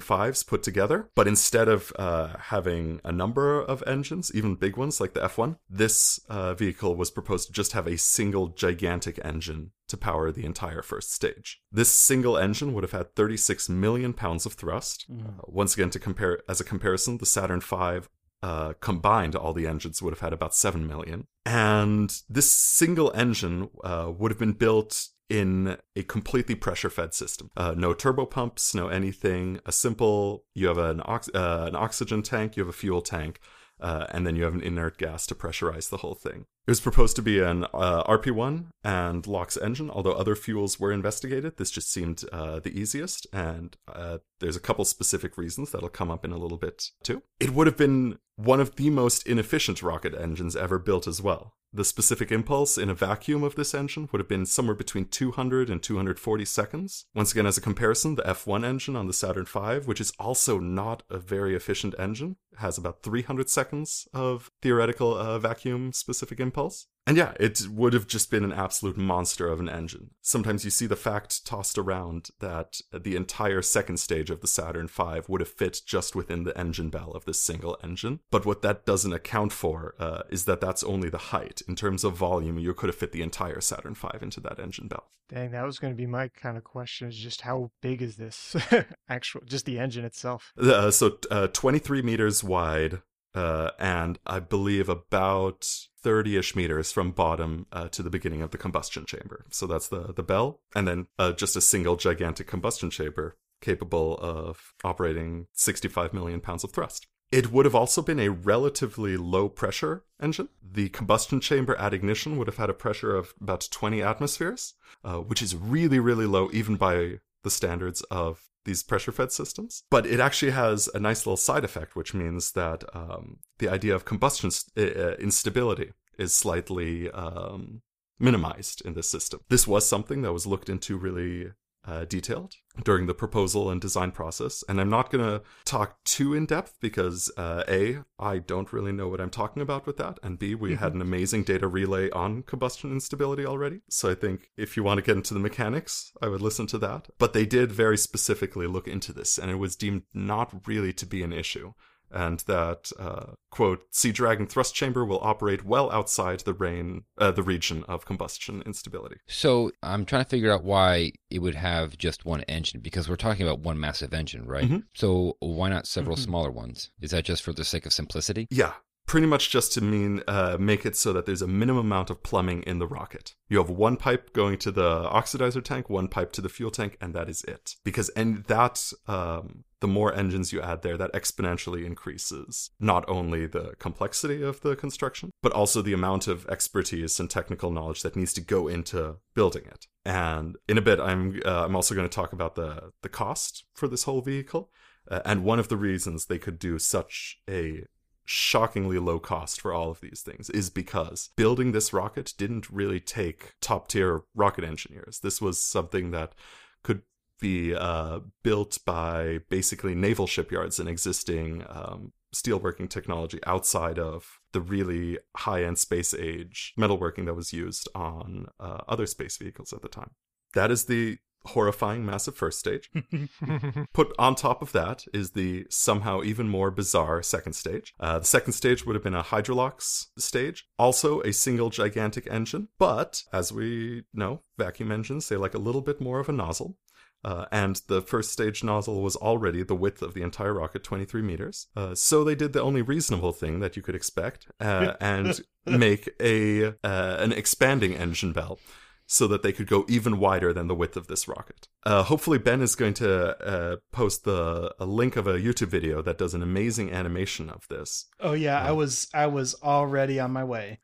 V's put together. But instead of having a number of engines, even big ones like the F1, this vehicle was proposed to just have a single gigantic engine to power the entire first stage. This single engine would have had 36 million pounds of thrust. Once again, to compare, as a comparison, the Saturn V combined, all the engines would have had about 7 million. And this single engine would have been built in a completely pressure-fed system. No turbopumps, no anything. A simple, you have an oxygen tank, you have a fuel tank, and then you have an inert gas to pressurize the whole thing. It was proposed to be an RP-1 and LOX engine, although other fuels were investigated. This just seemed the easiest, and there's a couple specific reasons that'll come up in a little bit, too. It would have been one of the most inefficient rocket engines ever built as well. The specific impulse in a vacuum of this engine would have been somewhere between 200 and 240 seconds. Once again, as a comparison, the F1 engine on the Saturn V, which is also not a very efficient engine, has about 300 seconds of theoretical vacuum-specific impulse. And yeah, it would have just been an absolute monster of an engine. Sometimes you see the fact tossed around that the entire second stage of the Saturn V would have fit just within the engine bell of this single engine. But what that doesn't account for is that that's only the height. In terms of volume, you could have fit the entire Saturn V into that engine bell. Dang, that was going to be my kind of question, is just how big is this? Actual, just the engine itself. 23 meters wide. And I believe about 30-ish meters from bottom to the beginning of the combustion chamber. So that's the bell. And then just a single gigantic combustion chamber capable of operating 65 million pounds of thrust. It would have also been a relatively low-pressure engine. The combustion chamber at ignition would have had a pressure of about 20 atmospheres, which is really, really low even by the standards of these pressure-fed systems. But it actually has a nice little side effect, which means that the idea of combustion instability is slightly minimized in this system. This was something that was looked into really detailed during the proposal and design process. And I'm not going to talk too in-depth because A, I don't really know what I'm talking about with that. And B, we had an amazing data relay on combustion instability already. So I think if you want to get into the mechanics, I would listen to that. But they did very specifically look into this, and it was deemed not really to be an issue. And that, quote, Sea Dragon thrust chamber will operate well outside the region of combustion instability. So I'm trying to figure out why it would have just one engine, because we're talking about one massive engine, right? Mm-hmm. So why not several smaller ones? Is that just for the sake of simplicity? Yeah, pretty much just to make it so that there's a minimum amount of plumbing in the rocket. You have one pipe going to the oxidizer tank, one pipe to the fuel tank, and that is it. Because the more engines you add there, that exponentially increases not only the complexity of the construction, but also the amount of expertise and technical knowledge that needs to go into building it. And in a bit, I'm also going to talk about the cost for this whole vehicle. And one of the reasons they could do such a shockingly low cost for all of these things is because building this rocket didn't really take top-tier rocket engineers. This was something that could be built by basically naval shipyards and existing steelworking technology outside of the really high-end space-age metalworking that was used on other space vehicles at the time. That is the horrifying massive first stage. Put on top of that is the somehow even more bizarre second stage. The second stage would have been a hydrolox stage, also a single gigantic engine, but as we know, vacuum engines, they like a little bit more of a nozzle. And the first stage nozzle was already the width of the entire rocket, 23 meters. So they did the only reasonable thing that you could expect and make an expanding engine bell so that they could go even wider than the width of this rocket. Hopefully Ben is going to post a link of a YouTube video that does an amazing animation of this. Oh yeah, I was already on my way.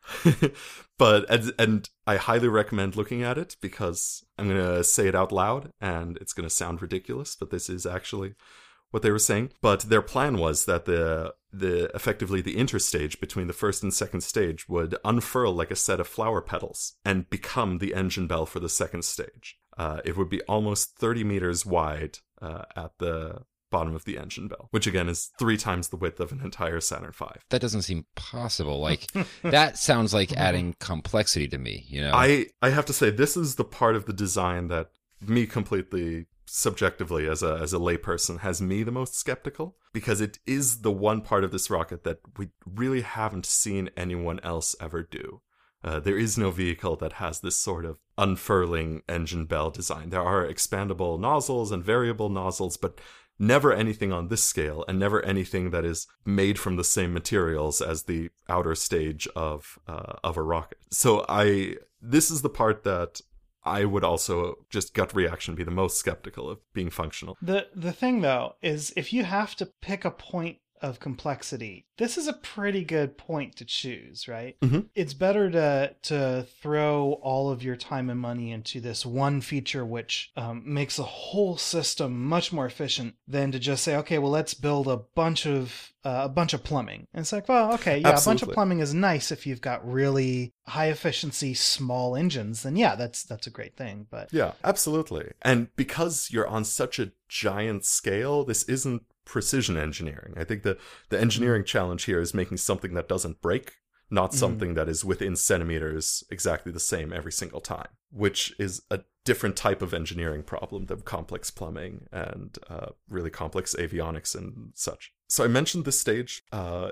But and I highly recommend looking at it because I'm going to say it out loud and it's going to sound ridiculous, but this is actually what they were saying. But their plan was that the effectively the interstage between the first and second stage would unfurl like a set of flower petals and become the engine bell for the second stage. It would be almost 30 meters wide at the bottom of the engine bell, which again is 3 times the width of an entire Saturn V. That doesn't seem possible. Like, that sounds like adding complexity to me, you know? I have to say, this is the part of the design that me completely subjectively as a layperson has me the most skeptical, because it is the one part of this rocket that we really haven't seen anyone else ever do. There is no vehicle that has this sort of unfurling engine bell design. There are expandable nozzles and variable nozzles, but never anything on this scale, and never anything that is made from the same materials as the outer stage of a rocket. So this is the part that I would also, just gut reaction, be the most skeptical of being functional. The thing, though, is if you have to pick a point of complexity, this is a pretty good point to choose, right? Mm-hmm. It's better to throw all of your time and money into this one feature, which makes the whole system much more efficient, than to just say, okay, well, let's build a bunch of plumbing. And it's like, well, okay, yeah, absolutely. A bunch of plumbing is nice if you've got really high efficiency small engines, then yeah, that's a great thing. But yeah, absolutely. And because you're on such a giant scale, this isn't precision engineering. I think the engineering challenge here is making something that doesn't break, not something that is within centimeters exactly the same every single time, which is a different type of engineering problem than complex plumbing and really complex avionics and such. So I mentioned this stage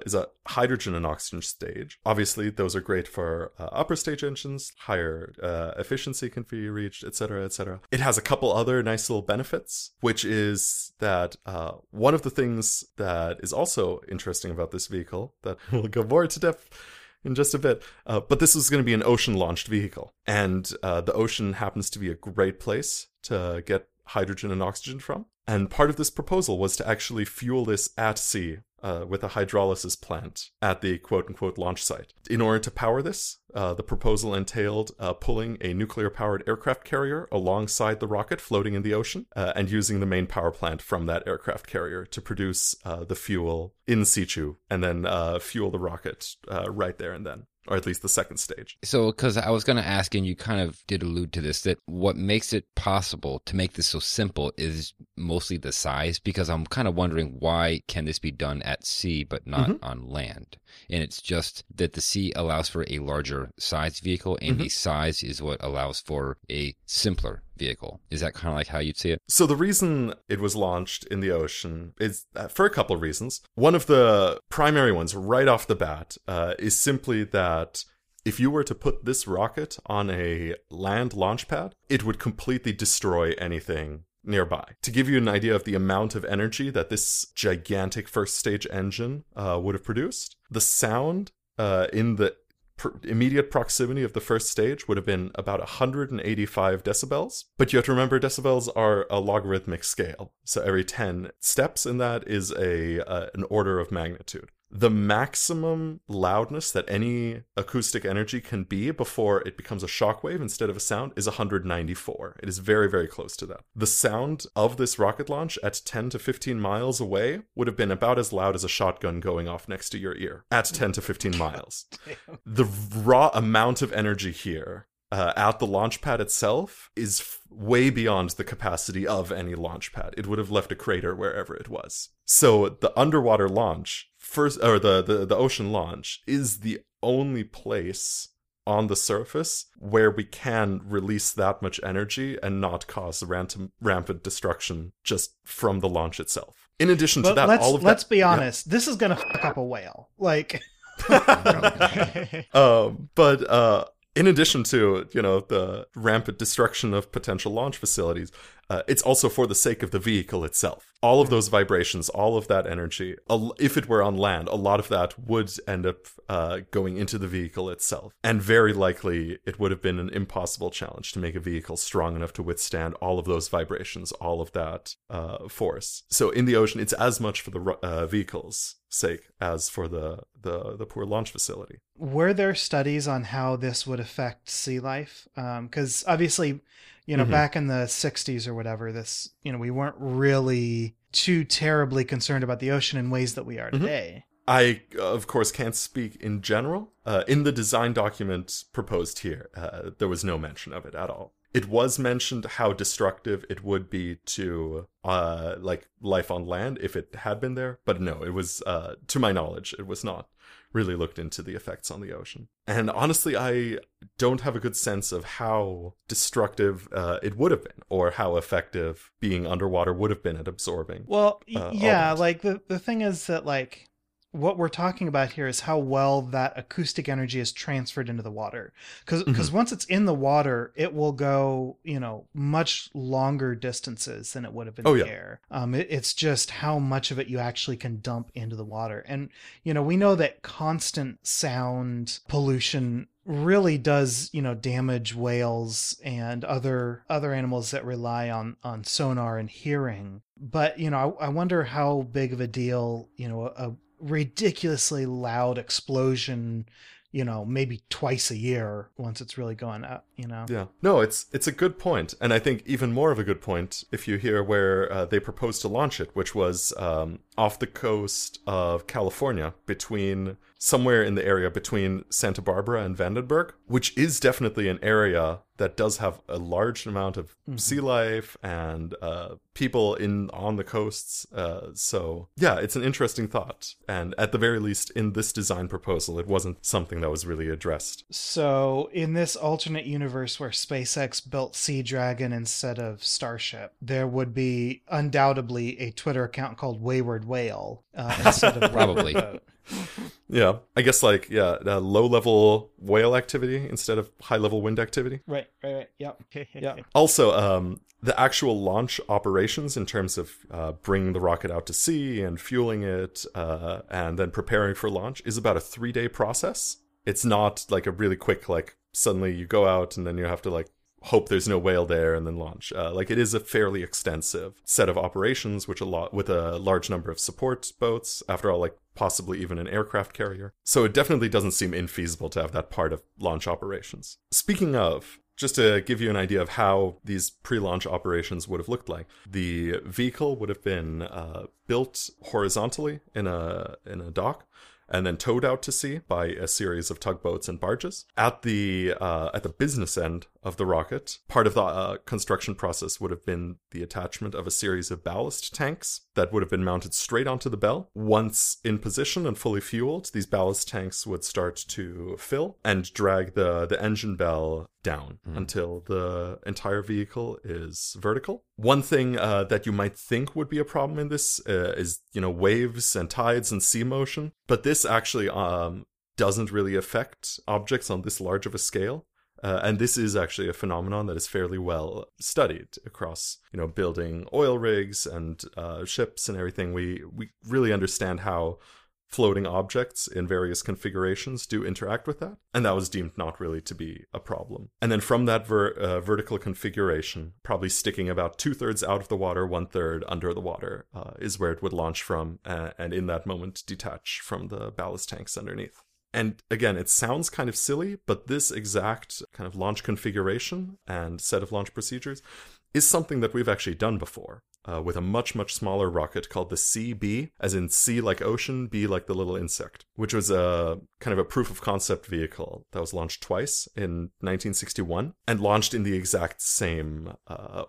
is a hydrogen and oxygen stage. Obviously, those are great for upper stage engines. Higher efficiency can be reached, etc., etc. It has a couple other nice little benefits, which is that one of the things that is also interesting about this vehicle that we'll go more to depth in just a bit, but this is going to be an ocean-launched vehicle. And the ocean happens to be a great place to get hydrogen and oxygen from. And part of this proposal was to actually fuel this at sea with a hydrolysis plant at the quote-unquote launch site. In order to power this, the proposal entailed pulling a nuclear-powered aircraft carrier alongside the rocket floating in the ocean and using the main power plant from that aircraft carrier to produce the fuel in situ, and then fuel the rocket right there and then. Or at least the second stage. So, because I was going to ask, and you kind of did allude to this, that what makes it possible to make this so simple is mostly the size, because I'm kind of wondering, why can this be done at sea but not on land? And it's just that the sea allows for a larger size vehicle, and the size is what allows for a simpler vehicle. Is that kind of like how you'd see it? So the reason it was launched in the ocean is for a couple of reasons. One of the primary ones right off the bat is simply that if you were to put this rocket on a land launch pad, it would completely destroy anything nearby. To give you an idea of the amount of energy that this gigantic first stage engine would have produced, the sound in the immediate proximity of the first stage would have been about 185 decibels. But you have to remember, decibels are a logarithmic scale. So every 10 steps in that is an order of magnitude. The maximum loudness that any acoustic energy can be before it becomes a shockwave instead of a sound is 194. It is very, very close to that. The sound of this rocket launch at 10 to 15 miles away would have been about as loud as a shotgun going off next to your ear at 10 to 15 miles. The raw amount of energy here at the launch pad itself is way beyond the capacity of any launch pad. It would have left a crater wherever it was. So the underwater launch the ocean launch is the only place on the surface where we can release that much energy and not cause rampant destruction just from the launch itself. In addition to that, let's be honest, yeah. This is going to fuck up a whale. Like, in addition to, the rampant destruction of potential launch facilities, it's also for the sake of the vehicle itself. All of those vibrations, all of that energy, if it were on land, a lot of that would end up going into the vehicle itself. And very likely it would have been an impossible challenge to make a vehicle strong enough to withstand all of those vibrations, all of that force. So in the ocean, it's as much for the vehicle's sake as for the poor launch facility. Were there studies on how this would affect sea life? Because obviously, back in the 60s or whatever, this, we weren't really too terribly concerned about the ocean in ways that we are today. I, of course, can't speak in general. In the design document proposed here, there was no mention of it at all. It was mentioned how destructive it would be to, like, life on land if it had been there. But no, it was, to my knowledge, it was not really looked into the effects on the ocean. And honestly, I don't have a good sense of how destructive it would have been, or how effective being underwater would have been at absorbing. Well, yeah, like, the thing is that, like, what we're talking about here is how well that acoustic energy is transferred into the water. Because once it's in the water, it will go, you know, much longer distances than it would have in the air. It's just how much of it you actually can dump into the water. And, you know, we know that constant sound pollution really does, you know, damage whales and other animals that rely on sonar and hearing. But, you know, I wonder how big of a deal, you know, a ridiculously loud explosion, you know, maybe twice a year once it's really going up, you know? Yeah. No, it's a good point. And I think even more of a good point if you hear where they proposed to launch it, which was off the coast of California, somewhere in the area between Santa Barbara and Vandenberg, which is definitely an area that does have a large amount of sea life and people on the coasts. So yeah, it's an interesting thought. And at the very least, in this design proposal, it wasn't something that was really addressed. So in this alternate universe where SpaceX built Sea Dragon instead of Starship, there would be undoubtedly a Twitter account called Wayward Whale instead of probably. Yeah, I guess low-level whale activity instead of high-level wind activity. Right, yep. Yeah. Also, the actual launch operations in terms of bringing the rocket out to sea and fueling it and then preparing for launch is about a 3-day process. It's not like a really quick, like, suddenly you go out and then you have to, like, hope there's no whale there and then launch. It is a fairly extensive set of operations, with a large number of support boats. After all, like, possibly even an aircraft carrier. So it definitely doesn't seem infeasible to have that part of launch operations. Speaking of, just to give you an idea of how these pre-launch operations would have looked like, the vehicle would have been built horizontally in a dock, and then towed out to sea by a series of tugboats and barges. At the business end of the rocket, part of the construction process would have been the attachment of a series of ballast tanks that would have been mounted straight onto the bell. Once in position and fully fueled, these ballast tanks would start to fill and drag the engine bell down until the entire vehicle is vertical. One thing that you might think would be a problem in this is, you know, waves and tides and sea motion, but this actually doesn't really affect objects on this large of a scale. And this is actually a phenomenon that is fairly well studied across, you know, building oil rigs and ships and everything. We really understand how floating objects in various configurations do interact with that. And that was deemed not really to be a problem. And then from that vertical configuration, probably sticking about 2/3 out of the water, 1/3 under the water is where it would launch from. And in that moment, detach from the ballast tanks underneath. And again, it sounds kind of silly, but this exact kind of launch configuration and set of launch procedures is something that we've actually done before with a much, much smaller rocket called the CB, as in C like ocean, B like the little insect, which was a kind of a proof of concept vehicle that was launched twice in 1961 and launched in the exact same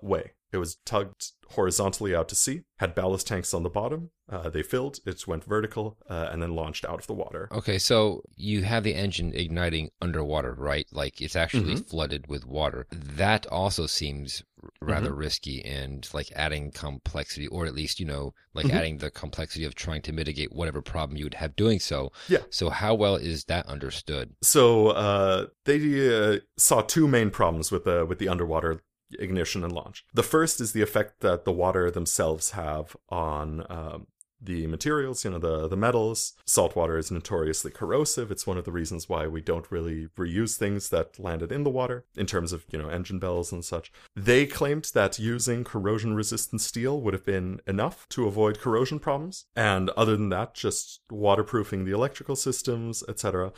way. It was tugged horizontally out to sea, had ballast tanks on the bottom, they filled, it went vertical, and then launched out of the water. Okay, so you have the engine igniting underwater, right? Like, it's actually flooded with water. That also seems rather risky and, like, adding complexity, or at least, you know, like adding the complexity of trying to mitigate whatever problem you would have doing so. Yeah. So how well is that understood? So they saw two main problems with the underwater ignition and launch. The first is the effect that the water themselves have on the materials, you know, the metals. Salt water is notoriously corrosive. It's one of the reasons why we don't really reuse things that landed in the water in terms of, you know, engine bells and such. They claimed that using corrosion-resistant steel would have been enough to avoid corrosion problems. And other than that, just waterproofing the electrical systems, etc.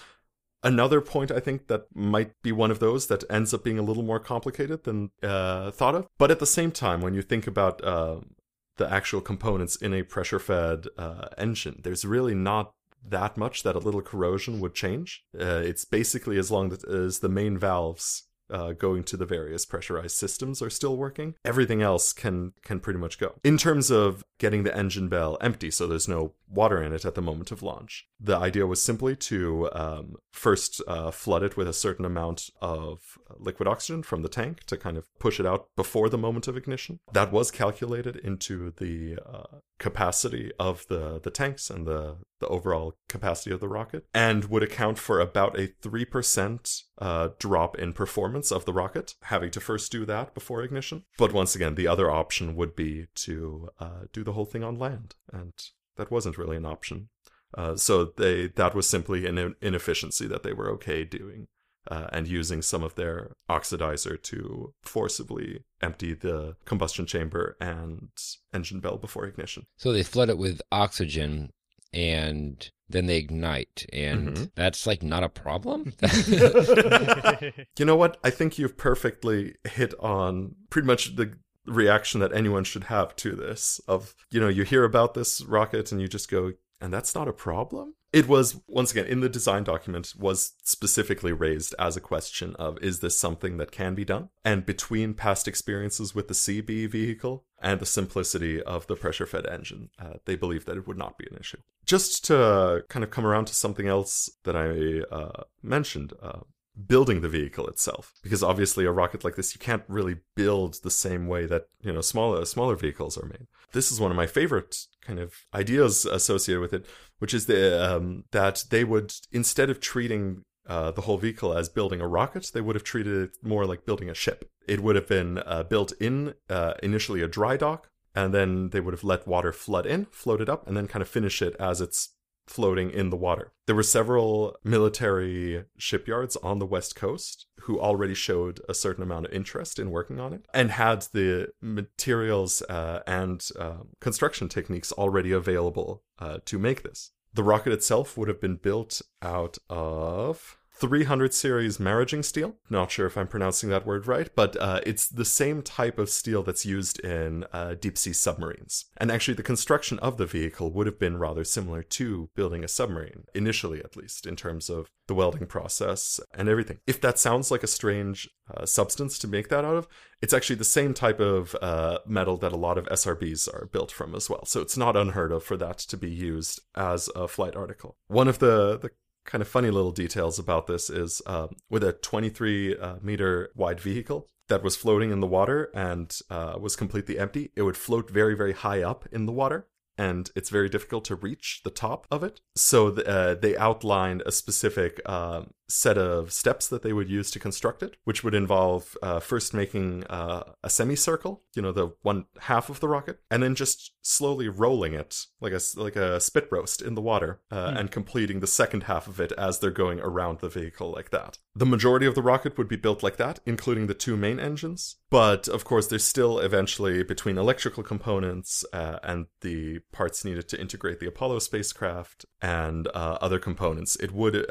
Another point, I think, that might be one of those that ends up being a little more complicated than thought of. But at the same time, when you think about the actual components in a pressure-fed engine, there's really not that much that a little corrosion would change. It's basically as long as the main valves going to the various pressurized systems are still working. Everything else can pretty much go. In terms of getting the engine bell empty, so there's no water in it at the moment of launch, the idea was simply to first flood it with a certain amount of liquid oxygen from the tank to kind of push it out before the moment of ignition. That was calculated into the capacity of the tanks and the overall capacity of the rocket, and would account for about a 3% drop in performance of the rocket, having to first do that before ignition. But once again, the other option would be to do the whole thing on land, and that wasn't really an option. So that was simply an inefficiency that they were okay doing, and using some of their oxidizer to forcibly empty the combustion chamber and engine bell before ignition. So they flood it with oxygen, and then they ignite, and that's like not a problem? You know what? I think you've perfectly hit on pretty much the reaction that anyone should have to this, of, you know, you hear about this rocket and you just go, and that's not a problem? It was, once again, in the design document, was specifically raised as a question of, is this something that can be done? And between past experiences with the CB vehicle and the simplicity of the pressure-fed engine, they believed that it would not be an issue. Just to kind of come around to something else that I mentioned, building the vehicle itself, because obviously a rocket like this you can't really build the same way that, you know, smaller vehicles are made. This is one of my favorite kind of ideas associated with it, which is that they would, instead of treating the whole vehicle as building a rocket, they would have treated it more like building a ship. It would have been built in initially a dry dock, and then they would have let water float it up, and then kind of finish it as it's floating in the water. There were several military shipyards on the West Coast who already showed a certain amount of interest in working on it, and had the materials and construction techniques already available to make this. The rocket itself would have been built out of 300 series maraging steel. Not sure if I'm pronouncing that word right, but it's the same type of steel that's used in deep-sea submarines. And actually, the construction of the vehicle would have been rather similar to building a submarine, initially at least, in terms of the welding process and everything. If that sounds like a strange substance to make that out of, it's actually the same type of metal that a lot of SRBs are built from as well. So it's not unheard of for that to be used as a flight article. One of the kind of funny little details about this is with a 23-meter wide vehicle that was floating in the water and was completely empty, it would float very, very high up in the water, and it's very difficult to reach the top of it. So they outlined a specific set of steps that they would use to construct it, which would involve first making a semicircle, you know, the one half of the rocket, and then just slowly rolling it like a spit roast in the water, and completing the second half of it as they're going around the vehicle like that. The majority of the rocket would be built like that, including the two main engines. But of course, there's still eventually, between electrical components and the parts needed to integrate the Apollo spacecraft and other components, it would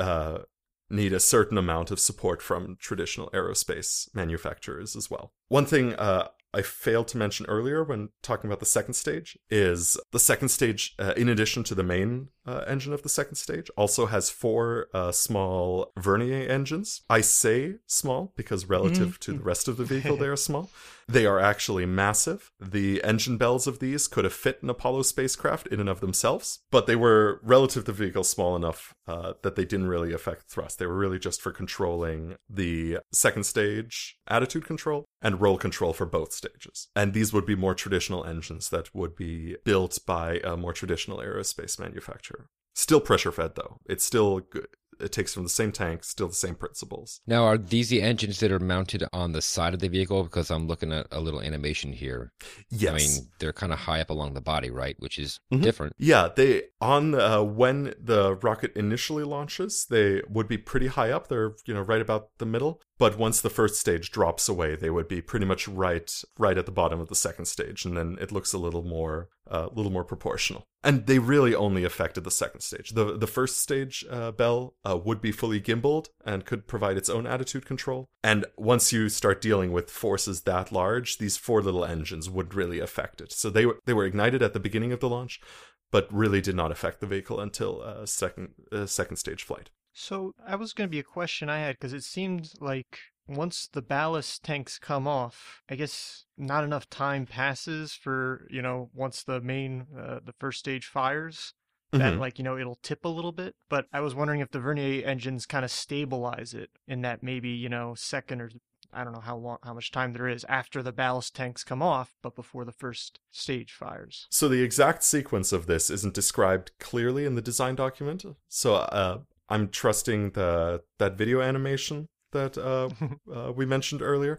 need a certain amount of support from traditional aerospace manufacturers as well. One thing I failed to mention earlier when talking about the second stage is the second stage, in addition to the main engine of the second stage, also has four small vernier engines. I say small because relative to the rest of the vehicle, they are small. They are actually massive. The engine bells of these could have fit an Apollo spacecraft in and of themselves, but they were, relative to the vehicle, small enough that they didn't really affect thrust. They were really just for controlling the second stage attitude control and roll control for both stages. And these would be more traditional engines that would be built by a more traditional aerospace manufacturer. Still pressure fed, though. It's still good. It takes from the same tank, still the same principles. Now, are these the engines that are mounted on the side of the vehicle? Because I'm looking at a little animation here. Yes. I mean, they're kind of high up along the body, right? Which is different. Yeah, they when the rocket initially launches, they would be pretty high up. They're, you know, right about the middle. But once the first stage drops away, they would be pretty much right at the bottom of the second stage, and then it looks a little more proportional. And they really only affected the second stage. The first stage bell would be fully gimbaled and could provide its own attitude control. And once you start dealing with forces that large, these four little engines would really affect it. So they were ignited at the beginning of the launch, but really did not affect the vehicle until second stage flight. So that was going to be a question I had, because it seemed like once the ballast tanks come off, I guess not enough time passes for, you know, once the main, the first stage fires, that, like, you know, it'll tip a little bit. But I was wondering if the Vernier engines kind of stabilize it in that maybe, you know, second or I don't know how long, how much time there is after the ballast tanks come off, but before the first stage fires. So the exact sequence of this isn't described clearly in the design document. So I'm trusting that video animation that we mentioned earlier.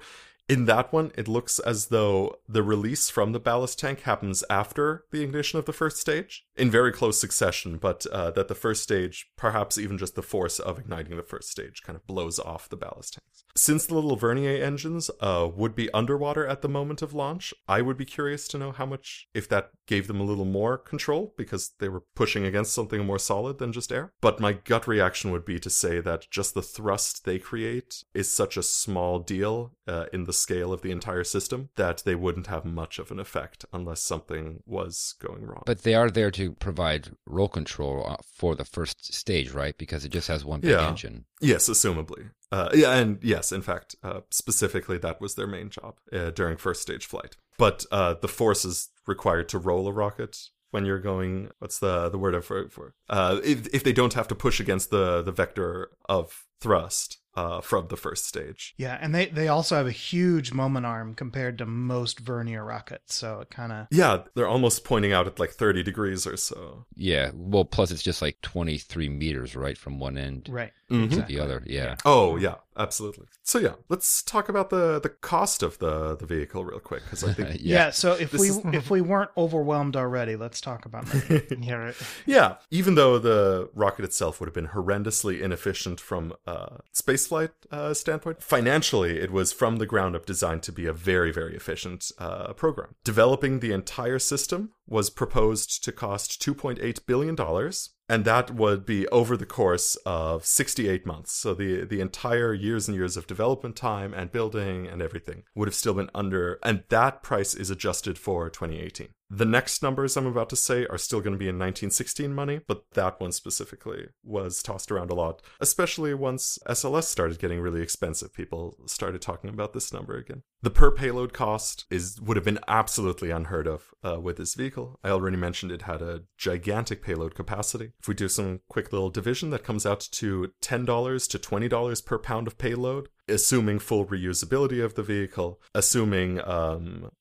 In that one, it looks as though the release from the ballast tank happens after the ignition of the first stage, in very close succession, but that the first stage, perhaps even just the force of igniting the first stage, kind of blows off the ballast tanks. Since the little Vernier engines would be underwater at the moment of launch, I would be curious to know how much, if that gave them a little more control, because they were pushing against something more solid than just air. But my gut reaction would be to say that just the thrust they create is such a small deal in the scale of the entire system that they wouldn't have much of an effect unless something was going wrong. But they are there to provide roll control for the first stage, right? Because it just has one big engine. Yes, assumably. Specifically, that was their main job during first stage flight. But the force is required to roll a rocket when you're going, what's the word I've heard for? If they don't have to push against the vector of thrust from the first stage. Yeah, and they also have a huge moment arm compared to most Vernier rockets, so it kind of... Yeah, they're almost pointing out at like 30 degrees or so. Yeah, well, plus it's just like 23 meters, right, from one end to the other, yeah. Oh, yeah, absolutely. So yeah, let's talk about the cost of the vehicle real quick, because I think... so if we weren't overwhelmed already, let's talk about that. Yeah, even though the rocket itself would have been horrendously inefficient from space flight standpoint, financially it was from the ground up designed to be a very, very efficient program. Developing the entire system was proposed to cost $2.8 billion, and that would be over the course of 68 months. So the entire years and years of development time and building and everything would have still been under, and that price is adjusted for 2018. The next numbers I'm about to say are still going to be in 1916 money, but that one specifically was tossed around a lot, especially once SLS started getting really expensive. People started talking about this number again. The per payload cost would have been absolutely unheard of with this vehicle. I already mentioned it had a gigantic payload capacity. If we do some quick little division, that comes out to $10 to $20 per pound of payload, assuming full reusability of the vehicle, assuming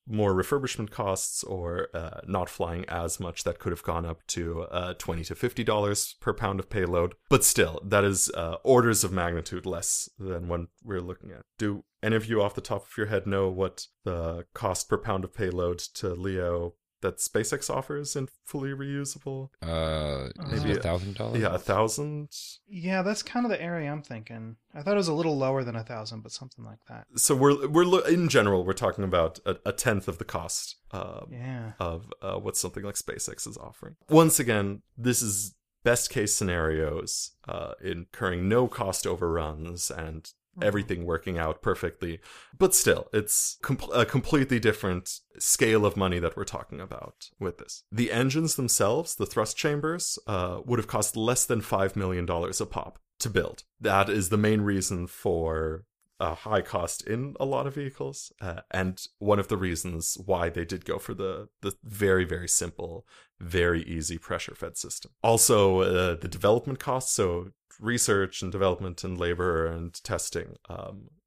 more refurbishment costs or not flying as much, that could have gone up to $20 to $50 per pound of payload. But still, that is orders of magnitude less than what we're looking at. Do any of you off the top of your head know what the cost per pound of payload to LEO that SpaceX offers in fully reusable? Maybe $1,000? Yeah, $1,000. Yeah, that's kind of the area I'm thinking. I thought it was a little lower than $1,000, but something like that. So we're in general, we're talking about a tenth of the cost of what something like SpaceX is offering. Once again, this is best case scenarios, incurring no cost overruns and everything working out perfectly, but still it's a completely different scale of money that we're talking about with this. The engines themselves, the thrust chambers, would have cost less than $5 million a pop to build. That is the main reason for a high cost in a lot of vehicles, and one of the reasons why they did go for the very, very simple, very easy pressure-fed system. Also, the development costs, so research and development and labor and testing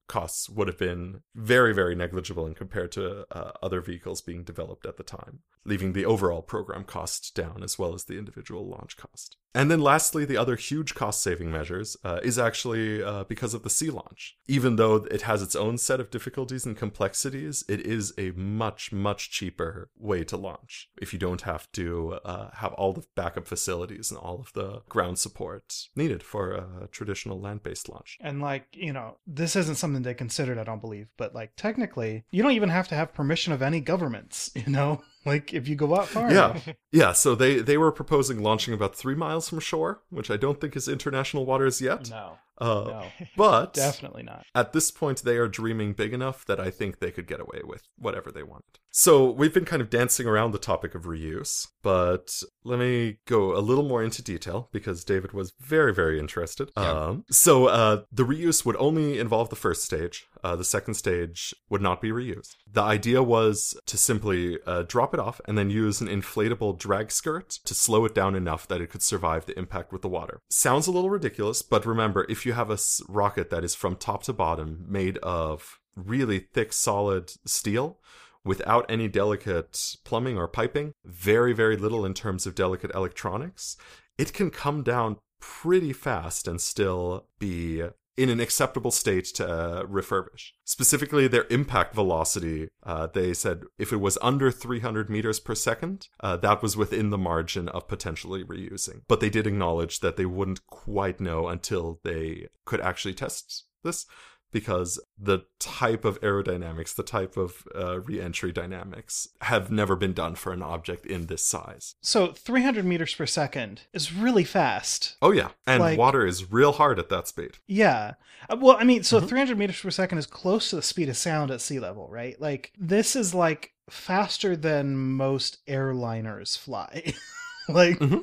costs would have been very, very negligible and compared to other vehicles being developed at the time, leaving the overall program cost down as well as the individual launch cost. And then lastly, the other huge cost-saving measures is actually because of the sea launch. Even though it has its own set of difficulties and complexities, it is a much, much cheaper way to launch if you don't have to have all the backup facilities and all of the ground support needed for a traditional land-based launch. And like, you know, this isn't something they considered, I don't believe, but like technically, you don't even have to have permission of any governments, you know? Like, if you go out far enough. Yeah, so they were proposing launching about 3 miles from shore, which I don't think is international waters yet. No. No, but definitely not. At this point, they are dreaming big enough that I think they could get away with whatever they wanted. So we've been kind of dancing around the topic of reuse, but let me go a little more into detail because David was very, very interested. Yeah. So the reuse would only involve the first stage. The second stage would not be reused. The idea was to simply drop it off and then use an inflatable drag skirt to slow it down enough that it could survive the impact with the water. Sounds a little ridiculous, but remember, if you have a rocket that is from top to bottom made of really thick, solid steel without any delicate plumbing or piping, very, very little in terms of delicate electronics, it can come down pretty fast and still be in an acceptable state to refurbish. Specifically, their impact velocity, they said if it was under 300 meters per second, that was within the margin of potentially reusing. But they did acknowledge that they wouldn't quite know until they could actually test this, because the type of aerodynamics, the type of re-entry dynamics have never been done for an object in this size. So 300 meters per second is really fast. Oh, yeah. And water is real hard at that speed. Yeah. Well, I mean, so 300 meters per second is close to the speed of sound at sea level, right? Like, this is, like, faster than most airliners fly.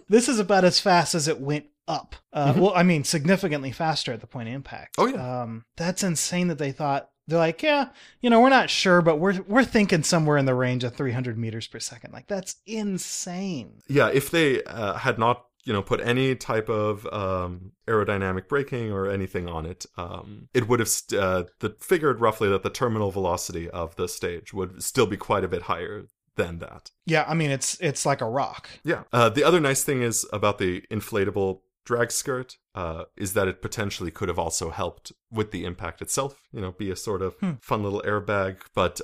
This is about as fast as it went up. Well, I mean, significantly faster at the point of impact. Oh, yeah. That's insane that they thought, they're like, yeah, you know, we're not sure, but we're thinking somewhere in the range of 300 meters per second. Like, that's insane. Yeah, if they had not, you know, put any type of aerodynamic braking or anything on it, it would have figured roughly that the terminal velocity of the stage would still be quite a bit higher than that. Yeah, I mean, it's like a rock. Yeah. The other nice thing is about the inflatable drag skirt is that it potentially could have also helped with the impact itself, you know, be a sort of fun little airbag, but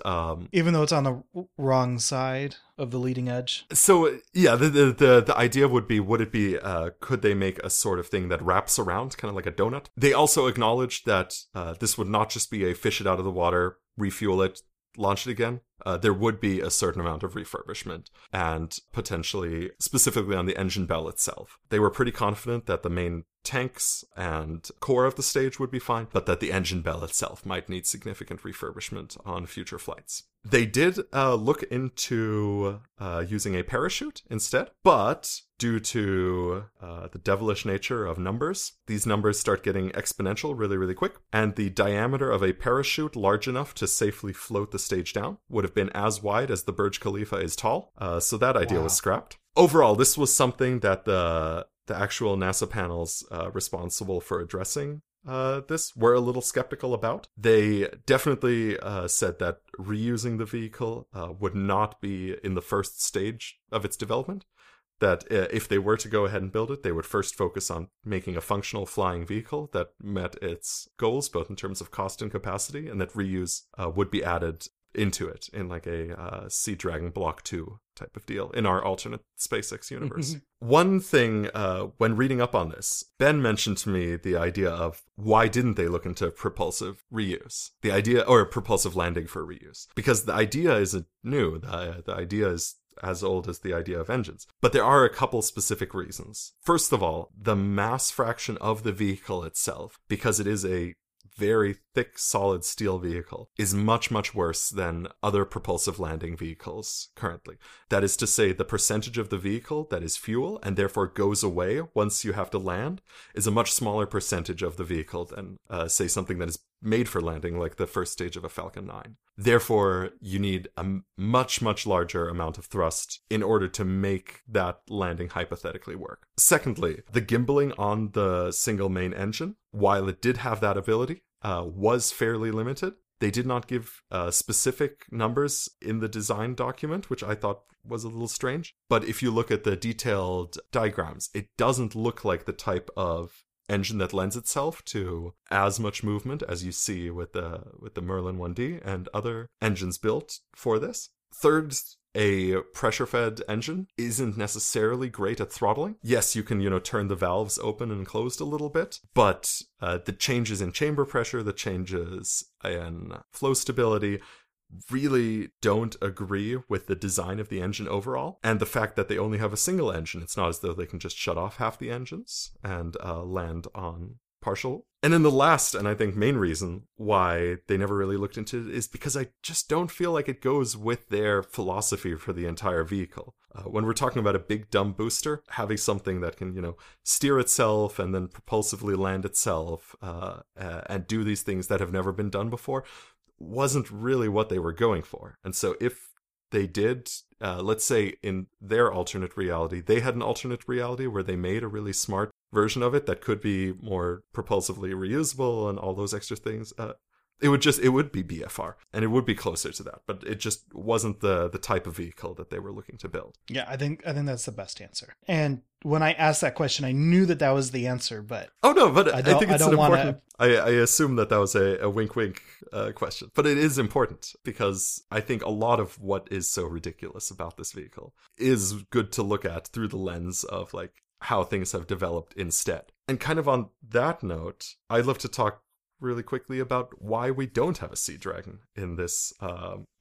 even though it's on the wrong side of the leading edge. So yeah, the idea would be, would it be could they make a sort of thing that wraps around, kind of like a donut? They also acknowledged that this would not just be a fish it out of the water, refuel it, launch it again. There would be a certain amount of refurbishment, and potentially specifically on the engine bell itself. They were pretty confident that the main tanks and core of the stage would be fine, but that the engine bell itself might need significant refurbishment on future flights. They did look into using a parachute instead, but due to the devilish nature of numbers, these numbers start getting exponential really, really quick, and the diameter of a parachute large enough to safely float the stage down would have been as wide as the Burj Khalifa is tall, so that idea was scrapped. Overall, this was something that the actual NASA panels responsible for addressing this were a little skeptical about. They definitely said that reusing the vehicle would not be in the first stage of its development, that if they were to go ahead and build it, they would first focus on making a functional flying vehicle that met its goals, both in terms of cost and capacity, and that reuse would be added into it in like a Sea Dragon Block 2 type of deal in our alternate SpaceX universe. One thing, when reading up on this, Ben mentioned to me the idea of why didn't they look into propulsive reuse? The idea, or propulsive landing for reuse. Because the idea isn't new. The idea is as old as the idea of engines. But there are a couple specific reasons. First of all, the mass fraction of the vehicle itself, because it is a very thick, solid steel vehicle, is much, much worse than other propulsive landing vehicles currently. That is to say, the percentage of the vehicle that is fuel and therefore goes away once you have to land is a much smaller percentage of the vehicle than, say, something that is made for landing, like the first stage of a Falcon 9. Therefore, you need a much, much larger amount of thrust in order to make that landing hypothetically work. Secondly, the gimballing on the single main engine, while it did have that ability, was fairly limited. They did not give specific numbers in the design document, which I thought was a little strange. But if you look at the detailed diagrams, it doesn't look like the type of engine that lends itself to as much movement as you see with the Merlin 1D and other engines built for this. Third, a pressure-fed engine isn't necessarily great at throttling. Yes, you can, you know, turn the valves open and closed a little bit, but the changes in chamber pressure, the changes in flow stability really don't agree with the design of the engine overall, and the fact that they only have a single engine. It's not as though they can just shut off half the engines and land on partial And then the last, and I think main reason why they never really looked into it is because I just don't feel like it goes with their philosophy for the entire vehicle. When we're talking about a big dumb booster, having something that can, you know, steer itself and then propulsively land itself and do these things that have never been done before wasn't really what they were going for. And so if they did, let's say in their alternate reality, they had an alternate reality where they made a really smart version of it that could be more propulsively reusable and all those extra things, it would be BFR and it would be closer to that, but it just wasn't the type of vehicle that they were looking to build. Yeah, I think that's the best answer. And when I asked that question, I knew that was the answer, but I assume that was a wink wink question, but it is important because I think a lot of what is so ridiculous about this vehicle is good to look at through the lens of like how things have developed instead. And kind of on that note, I'd love to talk really quickly about why we don't have a Sea Dragon in this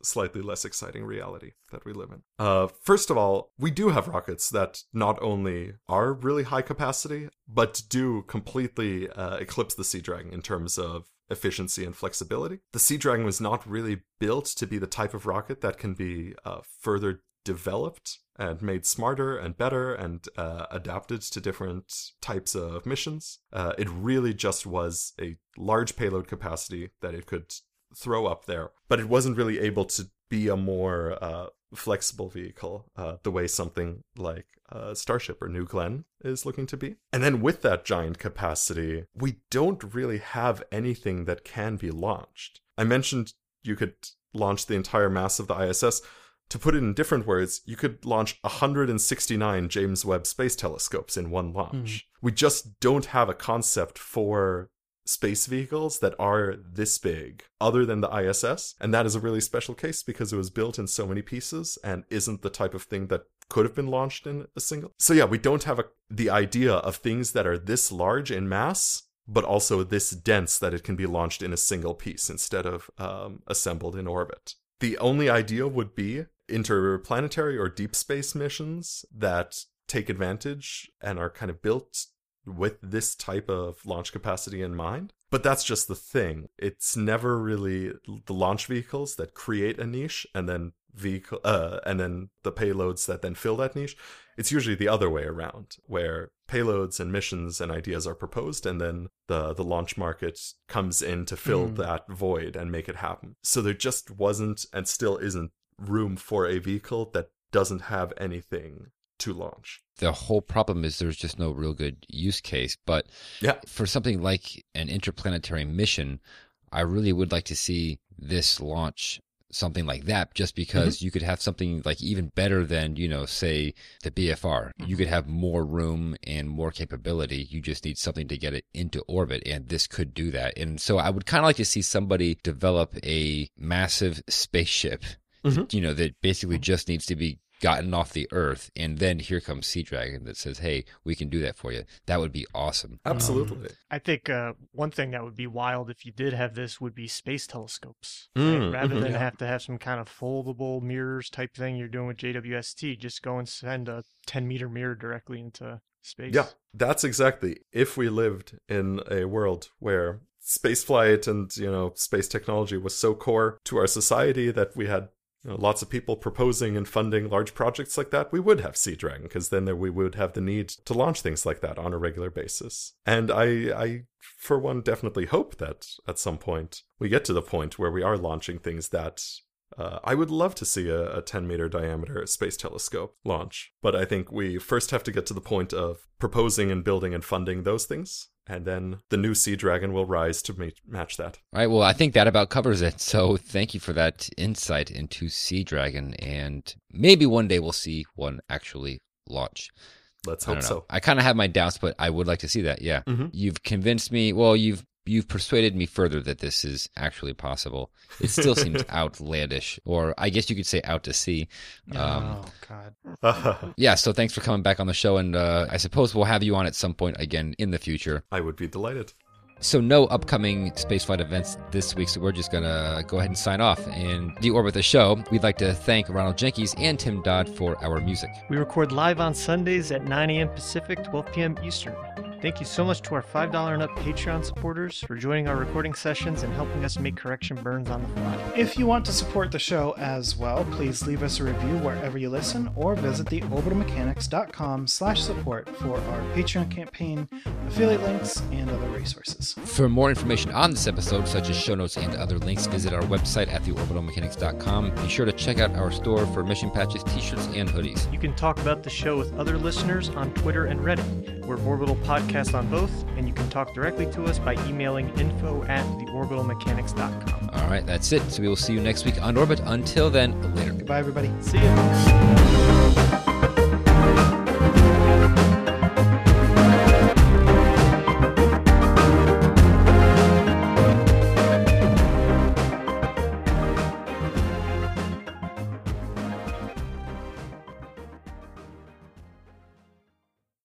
slightly less exciting reality that we live in. First of all, we do have rockets that not only are really high capacity, but do completely eclipse the Sea Dragon in terms of efficiency and flexibility. The Sea Dragon was not really built to be the type of rocket that can be further developed and made smarter and better and adapted to different types of missions. It really just was a large payload capacity that it could throw up there, but it wasn't really able to be a more flexible vehicle the way something like Starship or New Glenn is looking to be. And then with that giant capacity, we don't really have anything that can be launched. I mentioned you could launch the entire mass of the ISS. To put it in different words, you could launch 169 James Webb Space Telescopes in one launch. We just don't have a concept for space vehicles that are this big, other than the ISS. And that is a really special case because it was built in so many pieces and isn't the type of thing that could have been launched in a single. So yeah, we don't have the idea of things that are this large in mass, but also this dense that it can be launched in a single piece instead of assembled in orbit. The only idea would be interplanetary or deep space missions that take advantage and are kind of built with this type of launch capacity in mind. But that's just the thing. It's never really the launch vehicles that create a niche and then the payloads that then fill that niche. It's usually the other way around, where payloads and missions and ideas are proposed, and then the launch market comes in to fill that void and make it happen. So there just wasn't and still isn't room for a vehicle that doesn't have anything to launch. The whole problem is there's just no real good use case. But for something like an interplanetary mission, I really would like to see this launch something like that, just because you could have something like even better than, you know, say the BFR. You could have more room and more capability. You just need something to get it into orbit, and this could do that. And so I would kind of like to see somebody develop a massive spaceship, you know, that basically just needs to be gotten off the Earth, and then here comes Sea Dragon that says, hey, we can do that for you. That would be awesome. Absolutely. I think one thing that would be wild if you did have this would be space telescopes. Right? Rather than have to have some kind of foldable mirrors type thing you're doing with JWST, just go and send a 10-meter mirror directly into space. Yeah, that's exactly. If we lived in a world where spaceflight and, you know, space technology was so core to our society that we had lots of people proposing and funding large projects like that, we would have Sea Dragon, because then we would have the need to launch things like that on a regular basis. And I, for one, definitely hope that at some point we get to the point where we are launching things that I would love to see a 10-meter diameter space telescope launch. But I think we first have to get to the point of proposing and building and funding those things. And then the new Sea Dragon will rise to match that. All right. Well, I think that about covers it. So thank you for that insight into Sea Dragon. And maybe one day we'll see one actually launch. Let's hope so. I kind of have my doubts, but I would like to see that. Yeah. You've convinced me. Well, you've persuaded me further that this is actually possible. It still seems outlandish, or I guess you could say out to sea. God. Yeah, so thanks for coming back on the show, and I suppose we'll have you on at some point again in the future. I would be delighted. So no upcoming spaceflight events this week, so we're just going to go ahead and sign off and deorbit the show. We'd like to thank Ronald Jenkins and Tim Dodd for our music. We record live on Sundays at 9 a.m. Pacific, 12 p.m. Eastern. Thank you so much to our $5 and up Patreon supporters for joining our recording sessions and helping us make correction burns on the fly. If you want to support the show as well, please leave us a review wherever you listen or visit theorbitalmechanics.com/support for our Patreon campaign, affiliate links, and other resources. For more information on this episode, such as show notes and other links, visit our website at theorbitalmechanics.com. Be sure to check out our store for mission patches, t-shirts, and hoodies. You can talk about the show with other listeners on Twitter and Reddit. We're Orbital Podcast on both, and you can talk directly to us by emailing info@theorbitalmechanics.com. All right, that's it. So we will see you next week on Orbit. Until then, later. Goodbye, everybody. See you.